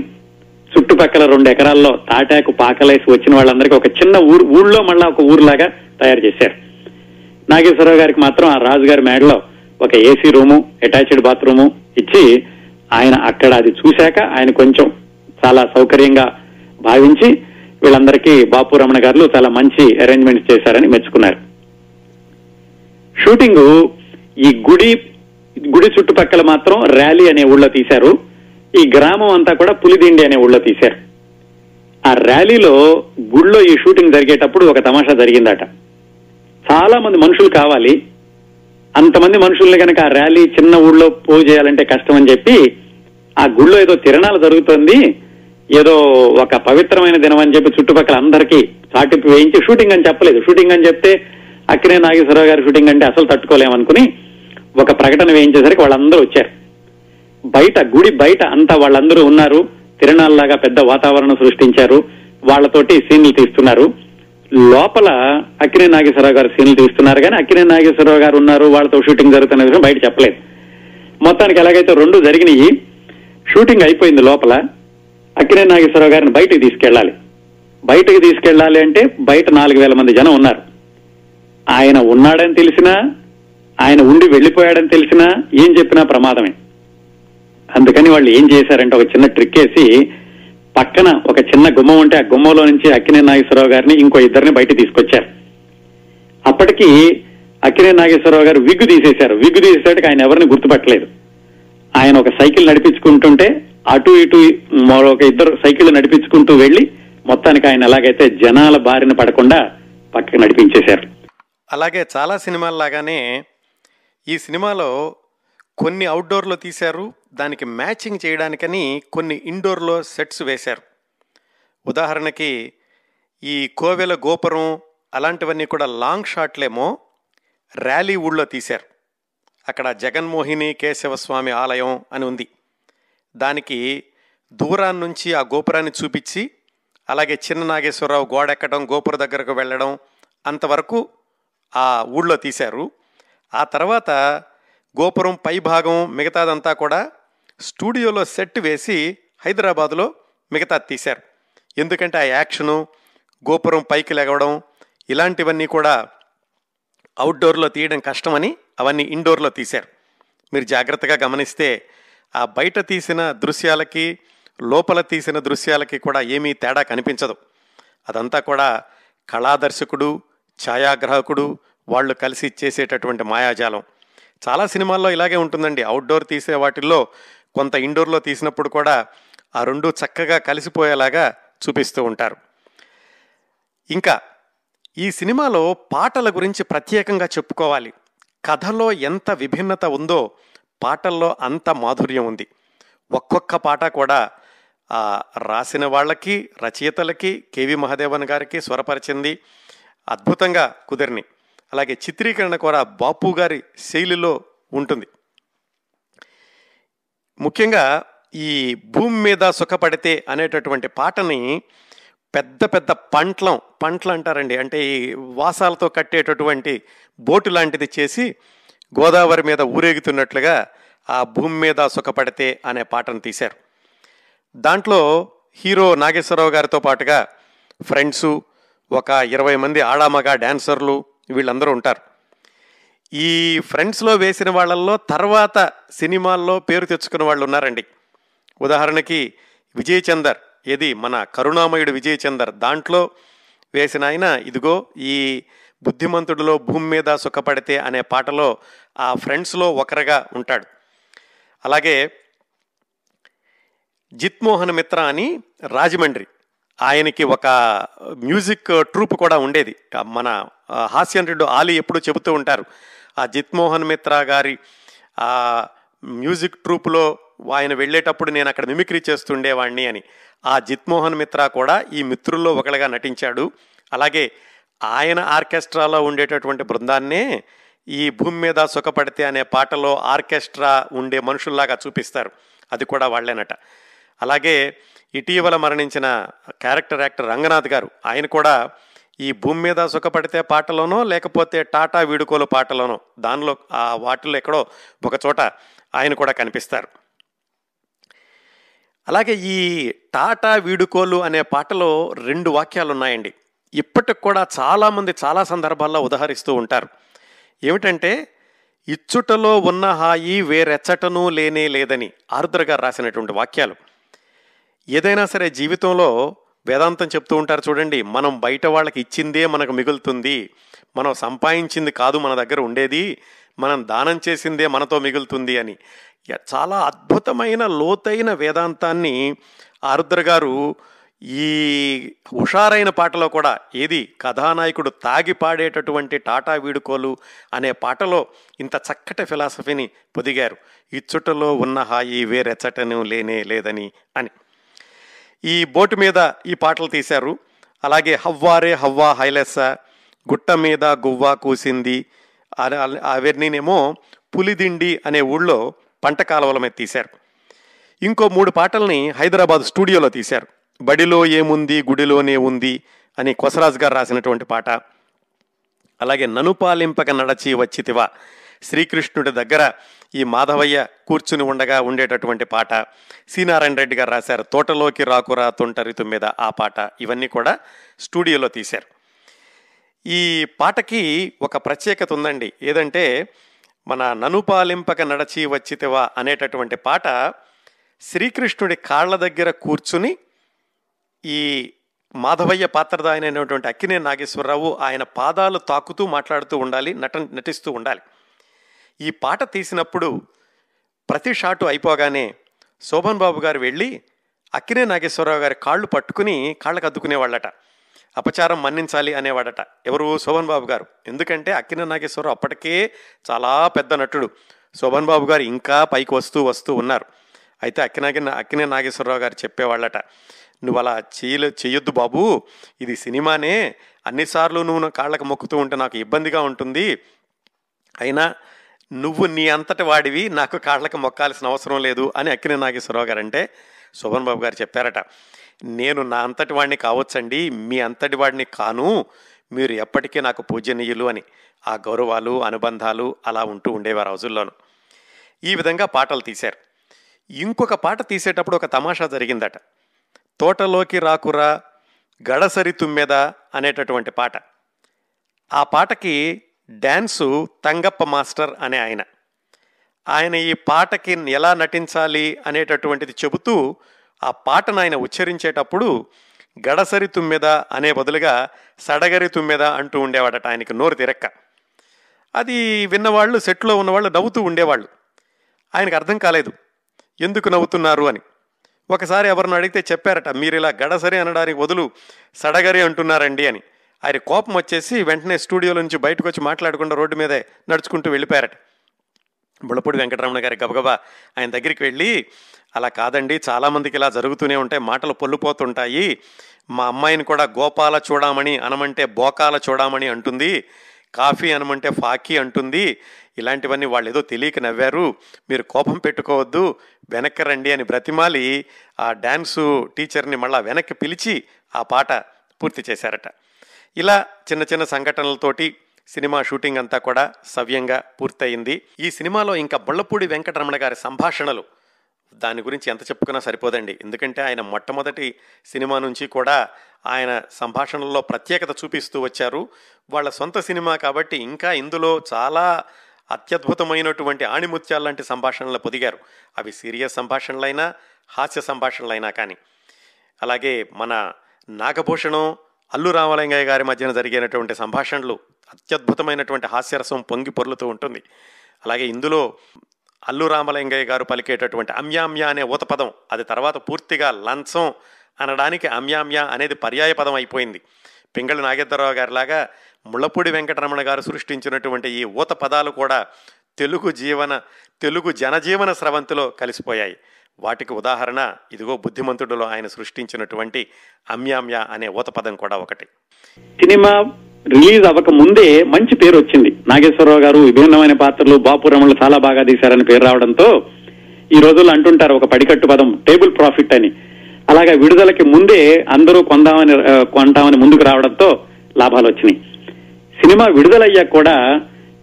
చుట్టుపక్కల 2 ఎకరాల్లో తాటాకు పాకలేసి వచ్చిన వాళ్ళందరికీ ఒక చిన్న ఊళ్ళో మళ్ళా ఒక ఊరులాగా తయారు చేశారు. నాగేశ్వరరావు గారికి మాత్రం ఆ రాజుగారి మేడలో ఒక ఏసీ రూము, అటాచ్డ్ బాత్రూము ఇచ్చి ఆయన అక్కడ అది చూశాక ఆయన కొంచెం చాలా సౌకర్యంగా భావించి వీళ్ళందరికీ బాపు రమణ గారు చాలా మంచి అరేంజ్మెంట్స్ చేశారని మెచ్చుకున్నారు. షూటింగ్ ఈ గుడి చుట్టుపక్కల మాత్రం ర్యాలీ అనే ఊళ్ళో తీశారు. ఈ గ్రామం అంతా కూడా పులిదిండి అనే ఊళ్ళో తీశారు. ఆ ర్యాలీలో గుళ్ళో ఈ షూటింగ్ జరిగేటప్పుడు ఒక తమాషా జరిగిందట. చాలా మంది మనుషులు కావాలి, అంతమంది మనుషుల్ని కనుక ఆ ర్యాలీ చిన్న ఊళ్ళో పోగు చేయాలంటే కష్టం అని చెప్పి ఆ గుళ్ళో ఏదో తిరణాలు జరుగుతుంది, ఏదో ఒక పవిత్రమైన దినం అని చెప్పి చుట్టుపక్కల అందరికీ చాటింపు వేయించి షూటింగ్ అని చెప్పలేదు. షూటింగ్ అని చెప్తే అక్కినేని నాగేశ్వరరావు గారి షూటింగ్ అంటే అసలు తట్టుకోలేమనుకుని ఒక ప్రకటన వేయించేసరికి వాళ్ళందరూ వచ్చారు. గుడి బయట అంతా వాళ్ళందరూ ఉన్నారు, తిరణాల్లాగా పెద్ద వాతావరణం సృష్టించారు, వాళ్లతోటి సీన్లు తీస్తున్నారు. లోపల అక్కినేని నాగేశ్వరరావు గారు సీన్లు తీస్తున్నారు కానీ అక్కినేని నాగేశ్వరరావు గారు ఉన్నారు, వాళ్ళతో షూటింగ్ జరుగుతున్న విషయం బయట చెప్పలేదు. మొత్తానికి ఎలాగైతే 2 జరిగినాయి. షూటింగ్ అయిపోయింది, లోపల అక్కినేని నాగేశ్వరరావు గారిని బయటకు తీసుకెళ్లాలి. బయటకు తీసుకెళ్లాలి అంటే బయట 4000 మంది జనం ఉన్నారు. ఆయన ఉన్నాడని తెలిసినా, ఆయన ఉండి వెళ్లిపోయాడని తెలిసినా ఏం చెప్పినా ప్రమాదమే. అందుకని వాళ్ళు ఏం చేశారంటే ఒక చిన్న ట్రిక్ వేసి పక్కన ఒక చిన్న గుమ్మం ఉంటే ఆ గుమ్మంలో నుంచి అక్కినేని నాగేశ్వరరావు గారిని ఇంకో ఇద్దరిని బయట తీసుకొచ్చారు. అప్పటికి అక్కినేని నాగేశ్వరరావు గారు విగ్గు తీసేశారు. విగ్గు తీసేసరికి ఆయన ఎవరిని గుర్తుపట్టలేదు. ఆయన ఒక సైకిల్ నడిపించుకుంటుంటే అటు ఇటు మరొక ఇద్దరు సైకిళ్లు నడిపించుకుంటూ వెళ్లి మొత్తానికి ఆయన ఎలాగైతే జనాల బారిన పడకుండా పక్కకు నడిపించేశారు. అలాగే చాలా సినిమాల్లాగానే ఈ సినిమాలో కొన్ని అవుట్డోర్లో తీశారు, దానికి మ్యాచింగ్ చేయడానికని కొన్ని ఇండోర్లో సెట్స్ వేశారు. ఉదాహరణకి ఈ కోవెల గోపురం అలాంటివన్నీ కూడా లాంగ్ షాట్లేమో ర్యాలీ ఊళ్ళో తీశారు. అక్కడ జగన్మోహిని కేశవస్వామి ఆలయం అని ఉంది, దానికి దూరాన్నించి ఆ గోపురాన్ని చూపించి అలాగే చిన్న నాగేశ్వరరావు గోడెక్కడం, గోపుర దగ్గరకు వెళ్ళడం అంతవరకు ఆ ఊళ్ళో తీశారు. ఆ తర్వాత గోపురం పైభాగం మిగతాదంతా కూడా స్టూడియోలో సెట్ వేసి హైదరాబాదులో మిగతా తీశారు. ఎందుకంటే ఆ యాక్షను, గోపురం పైకి లెగవడం ఇలాంటివన్నీ కూడా అవుట్డోర్లో తీయడం కష్టమని అవన్నీ ఇండోర్లో తీశారు. మీరు జాగ్రత్తగా గమనిస్తే ఆ బయట తీసిన దృశ్యాలకి లోపల తీసిన దృశ్యాలకి కూడా ఏమీ తేడా కనిపించదు. అదంతా కూడా కళాదర్శకుడు, ఛాయాగ్రాహకుడు వాళ్ళు కలిసి చేసేటటువంటి మాయాజాలం. చాలా సినిమాల్లో ఇలాగే ఉంటుందండి, అవుట్డోర్ తీసే వాటిల్లో కొంత ఇండోర్లో తీసినప్పుడు కూడా ఆ రెండు చక్కగా కలిసిపోయేలాగా చూపిస్తూ ఉంటారు. ఇంకా ఈ సినిమాలో పాటల గురించి ప్రత్యేకంగా చెప్పుకోవాలి. కథలో ఎంత విభిన్నత ఉందో పాటల్లో అంత మాధుర్యం ఉంది. ఒక్కొక్క పాట కూడా రాసిన వాళ్ళకి, రచయితలకి, కేవి మహాదేవన్ గారికి స్వరపరిచింది అద్భుతంగా కుదిరిని. అలాగే చిత్రీకరణ కూడా బాపు గారి శైలిలో ఉంటుంది. ముఖ్యంగా ఈ భూమి మీద సుఖపడితే అనేటటువంటి పాటని పెద్ద పెద్ద పంట్లం అంటారండి, అంటే ఈ వాసాలతో కట్టేటటువంటి బోటు లాంటిది చేసి గోదావరి మీద ఊరేగుతున్నట్లుగా ఆ భూమి మీద సుఖపడితే అనే పాటను తీశారు. దాంట్లో హీరో నాగేశ్వరరావు గారితో పాటుగా ఫ్రెండ్సు, ఒక 20 మంది ఆడామగా డాన్సర్లు వీళ్ళందరూ ఉంటారు. ఈ ఫ్రెండ్స్లో వేసిన వాళ్ళల్లో తర్వాత సినిమాల్లో పేరు తెచ్చుకున్న వాళ్ళు ఉన్నారండి. ఉదాహరణకి విజయ చందర్, ఏది మన కరుణామయుడు విజయ చందర్, దాంట్లో వేసిన ఆయన ఇదిగో ఈ బుద్ధిమంతుడిలో భూమి మీద సుఖపడితే అనే పాటలో ఆ ఫ్రెండ్స్లో ఒకరుగా ఉంటాడు. అలాగే జిత్మోహన్ మిత్ర అని రాజమండ్రి, ఆయనకి ఒక మ్యూజిక్ ట్రూప్ కూడా ఉండేది. మన హాస్యనటుడు ఆలీ ఎప్పుడూ చెబుతూ ఉంటారు, ఆ జిత్మోహన్ మిత్ర గారి ఆ మ్యూజిక్ ట్రూప్లో ఆయన వెళ్ళేటప్పుడు నేను అక్కడ మిమిక్రీ చేస్తుండేవాడిని అని. ఆ జిత్మోహన్ మిత్ర కూడా ఈ మిత్రుల్లో ఒకళ్ళగా నటించాడు. అలాగే ఆయన ఆర్కెస్ట్రాలో ఉండేటటువంటి బృందాన్నే ఈ భూమి మీద సుఖపడితే అనే పాటలో ఆర్కెస్ట్రా ఉండే మనుషుల్లాగా చూపిస్తారు, అది కూడా వాళ్ళేనట. అలాగే ఇటీవల మరణించిన క్యారెక్టర్ యాక్టర్ రంగనాథ్ గారు, ఆయన కూడా ఈ భూమి మీద సుఖపడితే పాటలోనో లేకపోతే టాటా వీడుకోలు పాటలోనో దానిలో ఆ వాటిల్లో ఎక్కడో ఒక చోట ఆయన కూడా కనిపిస్తారు. అలాగే ఈ టాటా వీడుకోలు అనే పాటలో 2 వాక్యాలు ఉన్నాయండి, ఇప్పటికి కూడా చాలామంది చాలా సందర్భాల్లో ఉదహరిస్తూ ఉంటారు. ఏమిటంటే ఇచ్చుటలో ఉన్న హాయి వేరెచ్చటనూ లేనే లేదని ఆరుద్ర గారు రాసినటువంటి వాక్యాలు. ఏదైనా సరే జీవితంలో వేదాంతం చెప్తూ ఉంటారు చూడండి, మనం బయట వాళ్ళకి ఇచ్చిందే మనకు మిగులుతుంది, మనం సంపాదించింది కాదు మన దగ్గర ఉండేది, మనం దానం చేసిందే మనతో మిగులుతుంది అని. చాలా అద్భుతమైన లోతైన వేదాంతాన్ని ఆరుద్ర గారు ఈ హుషారైన పాటలో కూడా, ఏది కథానాయకుడు తాగి పాడేటటువంటి టాటా వీడుకోలు అనే పాటలో ఇంత చక్కటి ఫిలాసఫీని పొదిగారు, ఇచ్చుటలో ఉన్న హాయి వేరెచ్చటను లేనే లేదని అని. ఈ బోటు మీద ఈ పాటలు తీశారు. అలాగే హవ్వారే హవ్వా హైలెస్స, గుట్ట మీద గువ్వా కూసింది అవన్నీనేమో పులిదిండి అనే ఊళ్ళో పంట కాలువల మీద తీశారు. ఇంకో 3 పాటల్ని హైదరాబాద్ స్టూడియోలో తీశారు. బడిలో ఏముంది గుడిలోనే ఉంది అని కొసరాజు గారు రాసినటువంటి పాట. అలాగే ననుపాలింపక నడచి వచ్చితివా, శ్రీకృష్ణుడి దగ్గర ఈ మాధవయ్య కూర్చుని ఉండగా ఉండేటటువంటి పాట. సీనారాయణ రెడ్డి గారు రాశారు తోటలోకి రాకురా తొంటరితు మీద ఆ పాట. ఇవన్నీ కూడా స్టూడియోలో తీశారు. ఈ పాటకి ఒక ప్రత్యేకత ఉందండి, ఏదంటే మన ననుపాలింపక నడచి వచ్చితివా అనేటటువంటి పాట శ్రీకృష్ణుడి కాళ్ళ దగ్గర కూర్చుని ఈ మాధవయ్య పాత్రధారైనటువంటి అక్కినేని నాగేశ్వరరావు ఆయన పాదాలు తాకుతూ మాట్లాడుతూ ఉండాలి, నటిస్తూ ఉండాలి. ఈ పాట తీసినప్పుడు ప్రతి షాటు అయిపోగానే శోభన్ బాబు గారు వెళ్ళి అక్కినేని నాగేశ్వరరావు గారి కాళ్ళు పట్టుకుని కాళ్ళకు అద్దుకునేవాళ్ళట. అపచారం మన్నించాలి అనేవాడట. ఎవరు? శోభన్ బాబు గారు. ఎందుకంటే అక్కినేని నాగేశ్వరరావు అప్పటికే చాలా పెద్ద నటుడు. శోభన్ బాబు గారు ఇంకా పైకి వస్తూ ఉన్నారు. అయితే అక్కినేని నాగేశ్వరరావు గారు చెప్పేవాళ్ళట, నువ్వు అలా చేయొద్దు బాబు, ఇది సినిమానే, అన్నిసార్లు నువ్వు నా కాళ్ళకు మొక్కుతూ ఉంటే నాకు ఇబ్బందిగా ఉంటుంది, అయినా నువ్వు నీ అంతటి వాడివి, నాకు కాళ్ళకు మొక్కాల్సిన అవసరం లేదు అని అక్కినేని నాగేశ్వరరావు గారు అంటే శోభన్ బాబు గారు చెప్పారట, నేను నా అంతటి వాడిని కావచ్చండి, మీ అంతటి వాడిని కాను, మీరు ఎప్పటికీ నాకు పూజనీయులు అని. ఆ గౌరవాలు అనుబంధాలు అలా ఉంటూ ఉండేవి ఆ రోజుల్లోనూ. ఈ విధంగా పాటలు తీశారు. ఇంకొక పాట తీసేటప్పుడు ఒక తమాషా జరిగిందట. తోటలోకి రాకురా గడసరి తుమ్మెద అనేటటువంటి పాట. ఆ పాటకి డ్యాన్సు తంగప్ప మాస్టర్ అనే ఆయన. ఆయన ఈ పాటకి ఎలా నటించాలి అనేటటువంటిది చెబుతూ ఆ పాటను ఆయన ఉచ్చరించేటప్పుడు గడసరి తుమ్మెద అనే బదులుగా సడగరి తుమ్మెద అంటూ ఉండేవాడట ఆయనకి నోరు తిరక్క. అది విన్నవాళ్ళు, సెట్లో ఉన్నవాళ్ళు నవ్వుతూ ఉండేవాళ్ళు. ఆయనకు అర్థం కాలేదు ఎందుకు నవ్వుతున్నారు అని. ఒకసారి ఎవరిని అడిగితే చెప్పారట, మీరు ఇలా గడసరి అనడానికి బదులు సడగరి అంటున్నారండి అని. ఆయన కోపం వచ్చేసి వెంటనే స్టూడియోలో నుంచి బయటకు వచ్చి మాట్లాడకుండా రోడ్డు మీదే నడుచుకుంటూ వెళ్ళిపోయారట. ముళ్ళపూడి వెంకటరమణ గారి గబగబా ఆయన దగ్గరికి వెళ్ళి, అలా కాదండి, చాలామందికి ఇలా జరుగుతూనే ఉంటాయి, మాటలు పొల్లుపోతుంటాయి, మా అమ్మాయిని కూడా గోపాల చూడమని అనమంటే బోకాల చూడమని అంటుంది, కాఫీ అనమంటే ఫాకీ అంటుంది, ఇలాంటివన్నీ వాళ్ళు ఏదో తెలియక నవ్వారు, మీరు కోపం పెట్టుకోవద్దు, వెనక్కి రండి అని బ్రతిమాలి ఆ డ్యాన్సు టీచర్ని మళ్ళీ వెనక్కి పిలిచి ఆ పాట పూర్తి చేశారట. ఇలా చిన్న చిన్న సంఘటనలతోటి సినిమా షూటింగ్ అంతా కూడా సవ్యంగా పూర్తయింది. ఈ సినిమాలో ఇంకా ముళ్ళపూడి వెంకటరమణ గారి సంభాషణలు, దాని గురించి ఎంత చెప్పుకున్నా సరిపోదండి. ఎందుకంటే ఆయన మొట్టమొదటి సినిమా నుంచి కూడా ఆయన సంభాషణల్లో ప్రత్యేకత చూపిస్తూ వచ్చారు. వాళ్ళ సొంత సినిమా కాబట్టి ఇంకా ఇందులో చాలా అత్యద్భుతమైనటువంటి ఆణిముత్యాలు లాంటి సంభాషణలు పొదిగారు. అవి సీరియస్ సంభాషణలైనా హాస్య సంభాషణలైనా కానీ. అలాగే మన నాగభూషణం అల్లు రామలింగయ్య గారి మధ్యన జరిగినటువంటి సంభాషణలు అత్యద్భుతమైనటువంటి హాస్యరసం పొంగి పొర్లుతూ ఉంటుంది. అలాగే ఇందులో అల్లు రామలింగయ్య గారు పలికేటటువంటి అమ్యామ్య అనే ఊత పదం, అది తర్వాత పూర్తిగా లంచం అనడానికి అమ్యామ్య అనేది పర్యాయ పదం అయిపోయింది. పింగళి నాగేంద్రరావు గారిలాగా ముళ్ళపూడి వెంకటరమణ గారు సృష్టించినటువంటి ఈ ఊత పదాలు కూడా తెలుగు జనజీవన స్రవంతిలో కలిసిపోయాయి. వాటికి ఉదాహరణ ఇదిగో బుద్ధిమంతుడులో ఆయన సృష్టించినటువంటి అమ్యామ్య అనే ఊత పదం కూడా ఒకటి. సినిమా రిలీజ్ అవ్వక ముందే మంచి పేరు వచ్చింది. నాగేశ్వరరావు గారు విభిన్నమైన పాత్రలు, బాపు రమణలు చాలా బాగా తీశారని పేరు రావడంతో ఈ రోజుల్లో అంటుంటారు ఒక పడికట్టు పదం, టేబుల్ ప్రాఫిట్ అని. అలాగే విడుదలకి ముందే అందరూ కొంటామని ముందుకు రావడంతో లాభాలు వచ్చినాయి. సినిమా విడుదలయ్యాక కూడా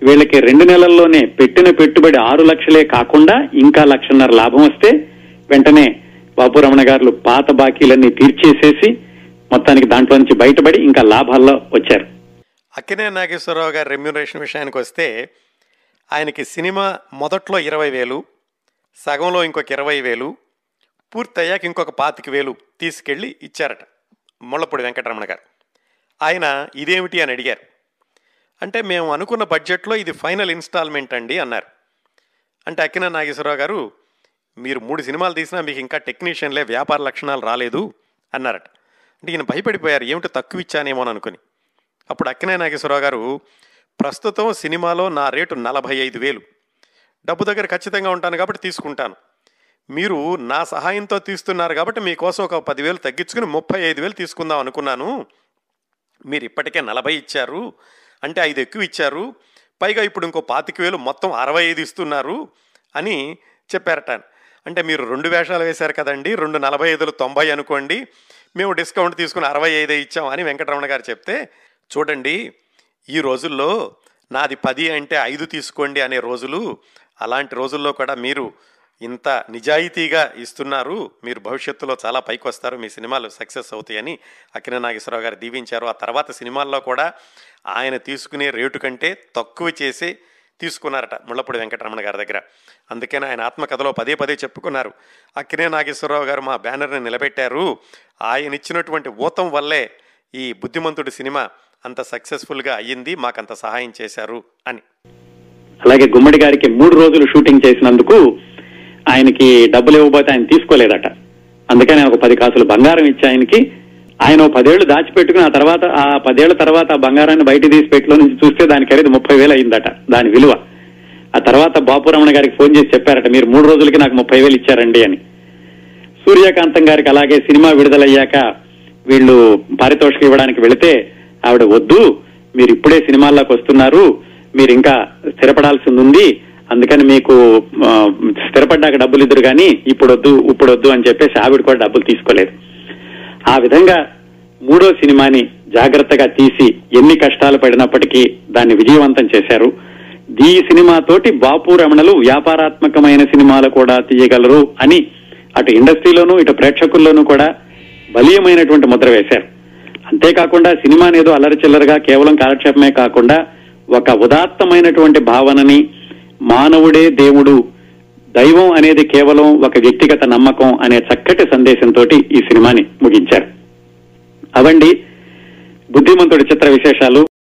వీళ్ళకి 2 నెలల్లోనే పెట్టిన పెట్టుబడి 6 లక్షలే కాకుండా ఇంకా 1.5 లక్షల లాభం వస్తే వెంటనే బాపు రమణ గారు పాత బాకీలన్నీ తీర్చేసేసి మొత్తానికి దాంట్లో నుంచి బయటపడి ఇంకా లాభాల్లో వచ్చారు. అక్కినేని నాగేశ్వరరావు గారి రెమ్యూనరేషన్ విషయానికి వస్తే ఆయనకి సినిమా మొదట్లో 20,000, సగంలో ఇంకొక 20,000, పూర్తయ్యాక ఇంకొక 25,000 తీసుకెళ్ళి ఇచ్చారట ముళ్ళపూడి వెంకటరమణ గారు. ఆయన ఇదేమిటి అని అడిగారు అంటే, మేము అనుకున్న బడ్జెట్లో ఇది ఫైనల్ ఇన్స్టాల్మెంట్ అండి అన్నారు. అంటే అక్కినేని నాగేశ్వరరావు గారు, మీరు 3 సినిమాలు తీసినా మీకు ఇంకా టెక్నీషియన్లే, వ్యాపార లక్షణాలు రాలేదు అన్నారట. అంటే ఈయన భయపడిపోయారు, ఏమిటో తక్కువ ఇచ్చానేమోని అనుకుని. అప్పుడు అక్కినేని నాగేశ్వరరావు గారు, ప్రస్తుతం సినిమాలో నా రేటు 45,000, డబ్బు దగ్గర ఖచ్చితంగా ఉంటాను కాబట్టి తీసుకుంటాను, మీరు నా సహాయంతో తీస్తున్నారు కాబట్టి మీకోసం ఒక 10,000 తగ్గించుకుని 35,000 తీసుకుందాం అనుకున్నాను, మీరు ఇప్పటికే 40 ఇచ్చారు, అంటే 5 ఎక్కువ ఇచ్చారు, పైగా ఇప్పుడు ఇంకో 25,000 మొత్తం 65 ఇస్తున్నారు అని చెప్పారట. అంటే మీరు 2 వేషాలు వేశారు కదండి, 2 45లు 90 అనుకోండి, మేము డిస్కౌంట్ తీసుకుని 65 ఇచ్చాం అని వెంకటరమణ గారు చెప్తే, చూడండి ఈ రోజుల్లో నాది 10 అంటే 5 తీసుకోండి అనే రోజులు, అలాంటి రోజుల్లో కూడా మీరు ఇంత నిజాయితీగా ఇస్తున్నారు, మీరు భవిష్యత్తులో చాలా పైకి వస్తారు, మీ సినిమాలు సక్సెస్ అవుతాయని అక్కినేని నాగేశ్వరరావు గారు దీవించారు. ఆ తర్వాత సినిమాల్లో కూడా ఆయన తీసుకునే రేటు కంటే తక్కువ చేసి తీసుకున్నారట ముళ్ళపూడి వెంకటరమణ గారి దగ్గర. అందుకని ఆయన ఆత్మకథలో పదే చెప్పుకున్నారు, అక్కినేని నాగేశ్వరరావు గారు మా బ్యానర్ని నిలబెట్టారు, ఆయన ఇచ్చినటువంటి ఊతం వల్లే ఈ బుద్ధిమంతుడి సినిమా అంత సక్సెస్ఫుల్ గా అయ్యింది, మాకంత సహాయం చేశారు అని. అలాగే గుమ్మడి గారికి 3 రోజులు షూటింగ్ చేసినందుకు ఆయనకి డబ్బులు ఇవ్వబోతే ఆయన తీసుకోలేదట. అందుకని ఒక 10 కాసులు బంగారం ఇచ్చి ఆయనకి, ఆయన 10 ఏళ్లు దాచిపెట్టుకుని ఆ తర్వాత ఆ 10 ఏళ్ల తర్వాత ఆ బంగారాన్ని బయట తీసి పెట్టిలో నుంచి చూస్తే దాని ఖరీదు 30,000 అయిందట దాని విలువ. ఆ తర్వాత బాపు రమణ గారికి ఫోన్ చేసి చెప్పారట, మీరు 3 రోజులకి నాకు 30,000 ఇచ్చారండి అని. సూర్యకాంతం గారికి అలాగే సినిమా విడుదలయ్యాక వీళ్ళు పారితోషికం ఇవ్వడానికి వెళితే ఆవిడ, వద్దు మీరు ఇప్పుడే సినిమాల్లోకి వస్తున్నారు, మీరు ఇంకా స్థిరపడాల్సి ఉంది, అందుకని మీకు స్థిరపడ్డాక డబ్బులు ఇద్దరు కానీ ఇప్పుడు వద్దు అని చెప్పేసి ఆవిడ కూడా డబ్బులు తీసుకోలేదు. ఆ విధంగా మూడో సినిమాని జాగ్రత్తగా తీసి ఎన్ని కష్టాలు పడినప్పటికీ దాన్ని విజయవంతం చేశారు. ఈ సినిమాతోటి బాపు రమణలు వ్యాపారాత్మకమైన సినిమాలు కూడా తీయగలరు అని అటు ఇండస్ట్రీలోనూ ఇటు ప్రేక్షకుల్లోనూ కూడా బలీయమైనటువంటి ముద్ర వేశారు. అంతేకాకుండా సినిమాని ఏదో అల్లరిచిల్లరగా కేవలం కాలక్షేపమే కాకుండా ఒక ఉదాత్తమైనటువంటి భావనని, మానవుడే దేవుడు, దైవం అనేది కేవలం ఒక వ్యక్తిగత నమ్మకం అనే చక్కటి సందేశంతో ఈ సినిమాని ముగించారు. అవండి బుద్ధిమంతుడి చిత్ర విశేషాలు.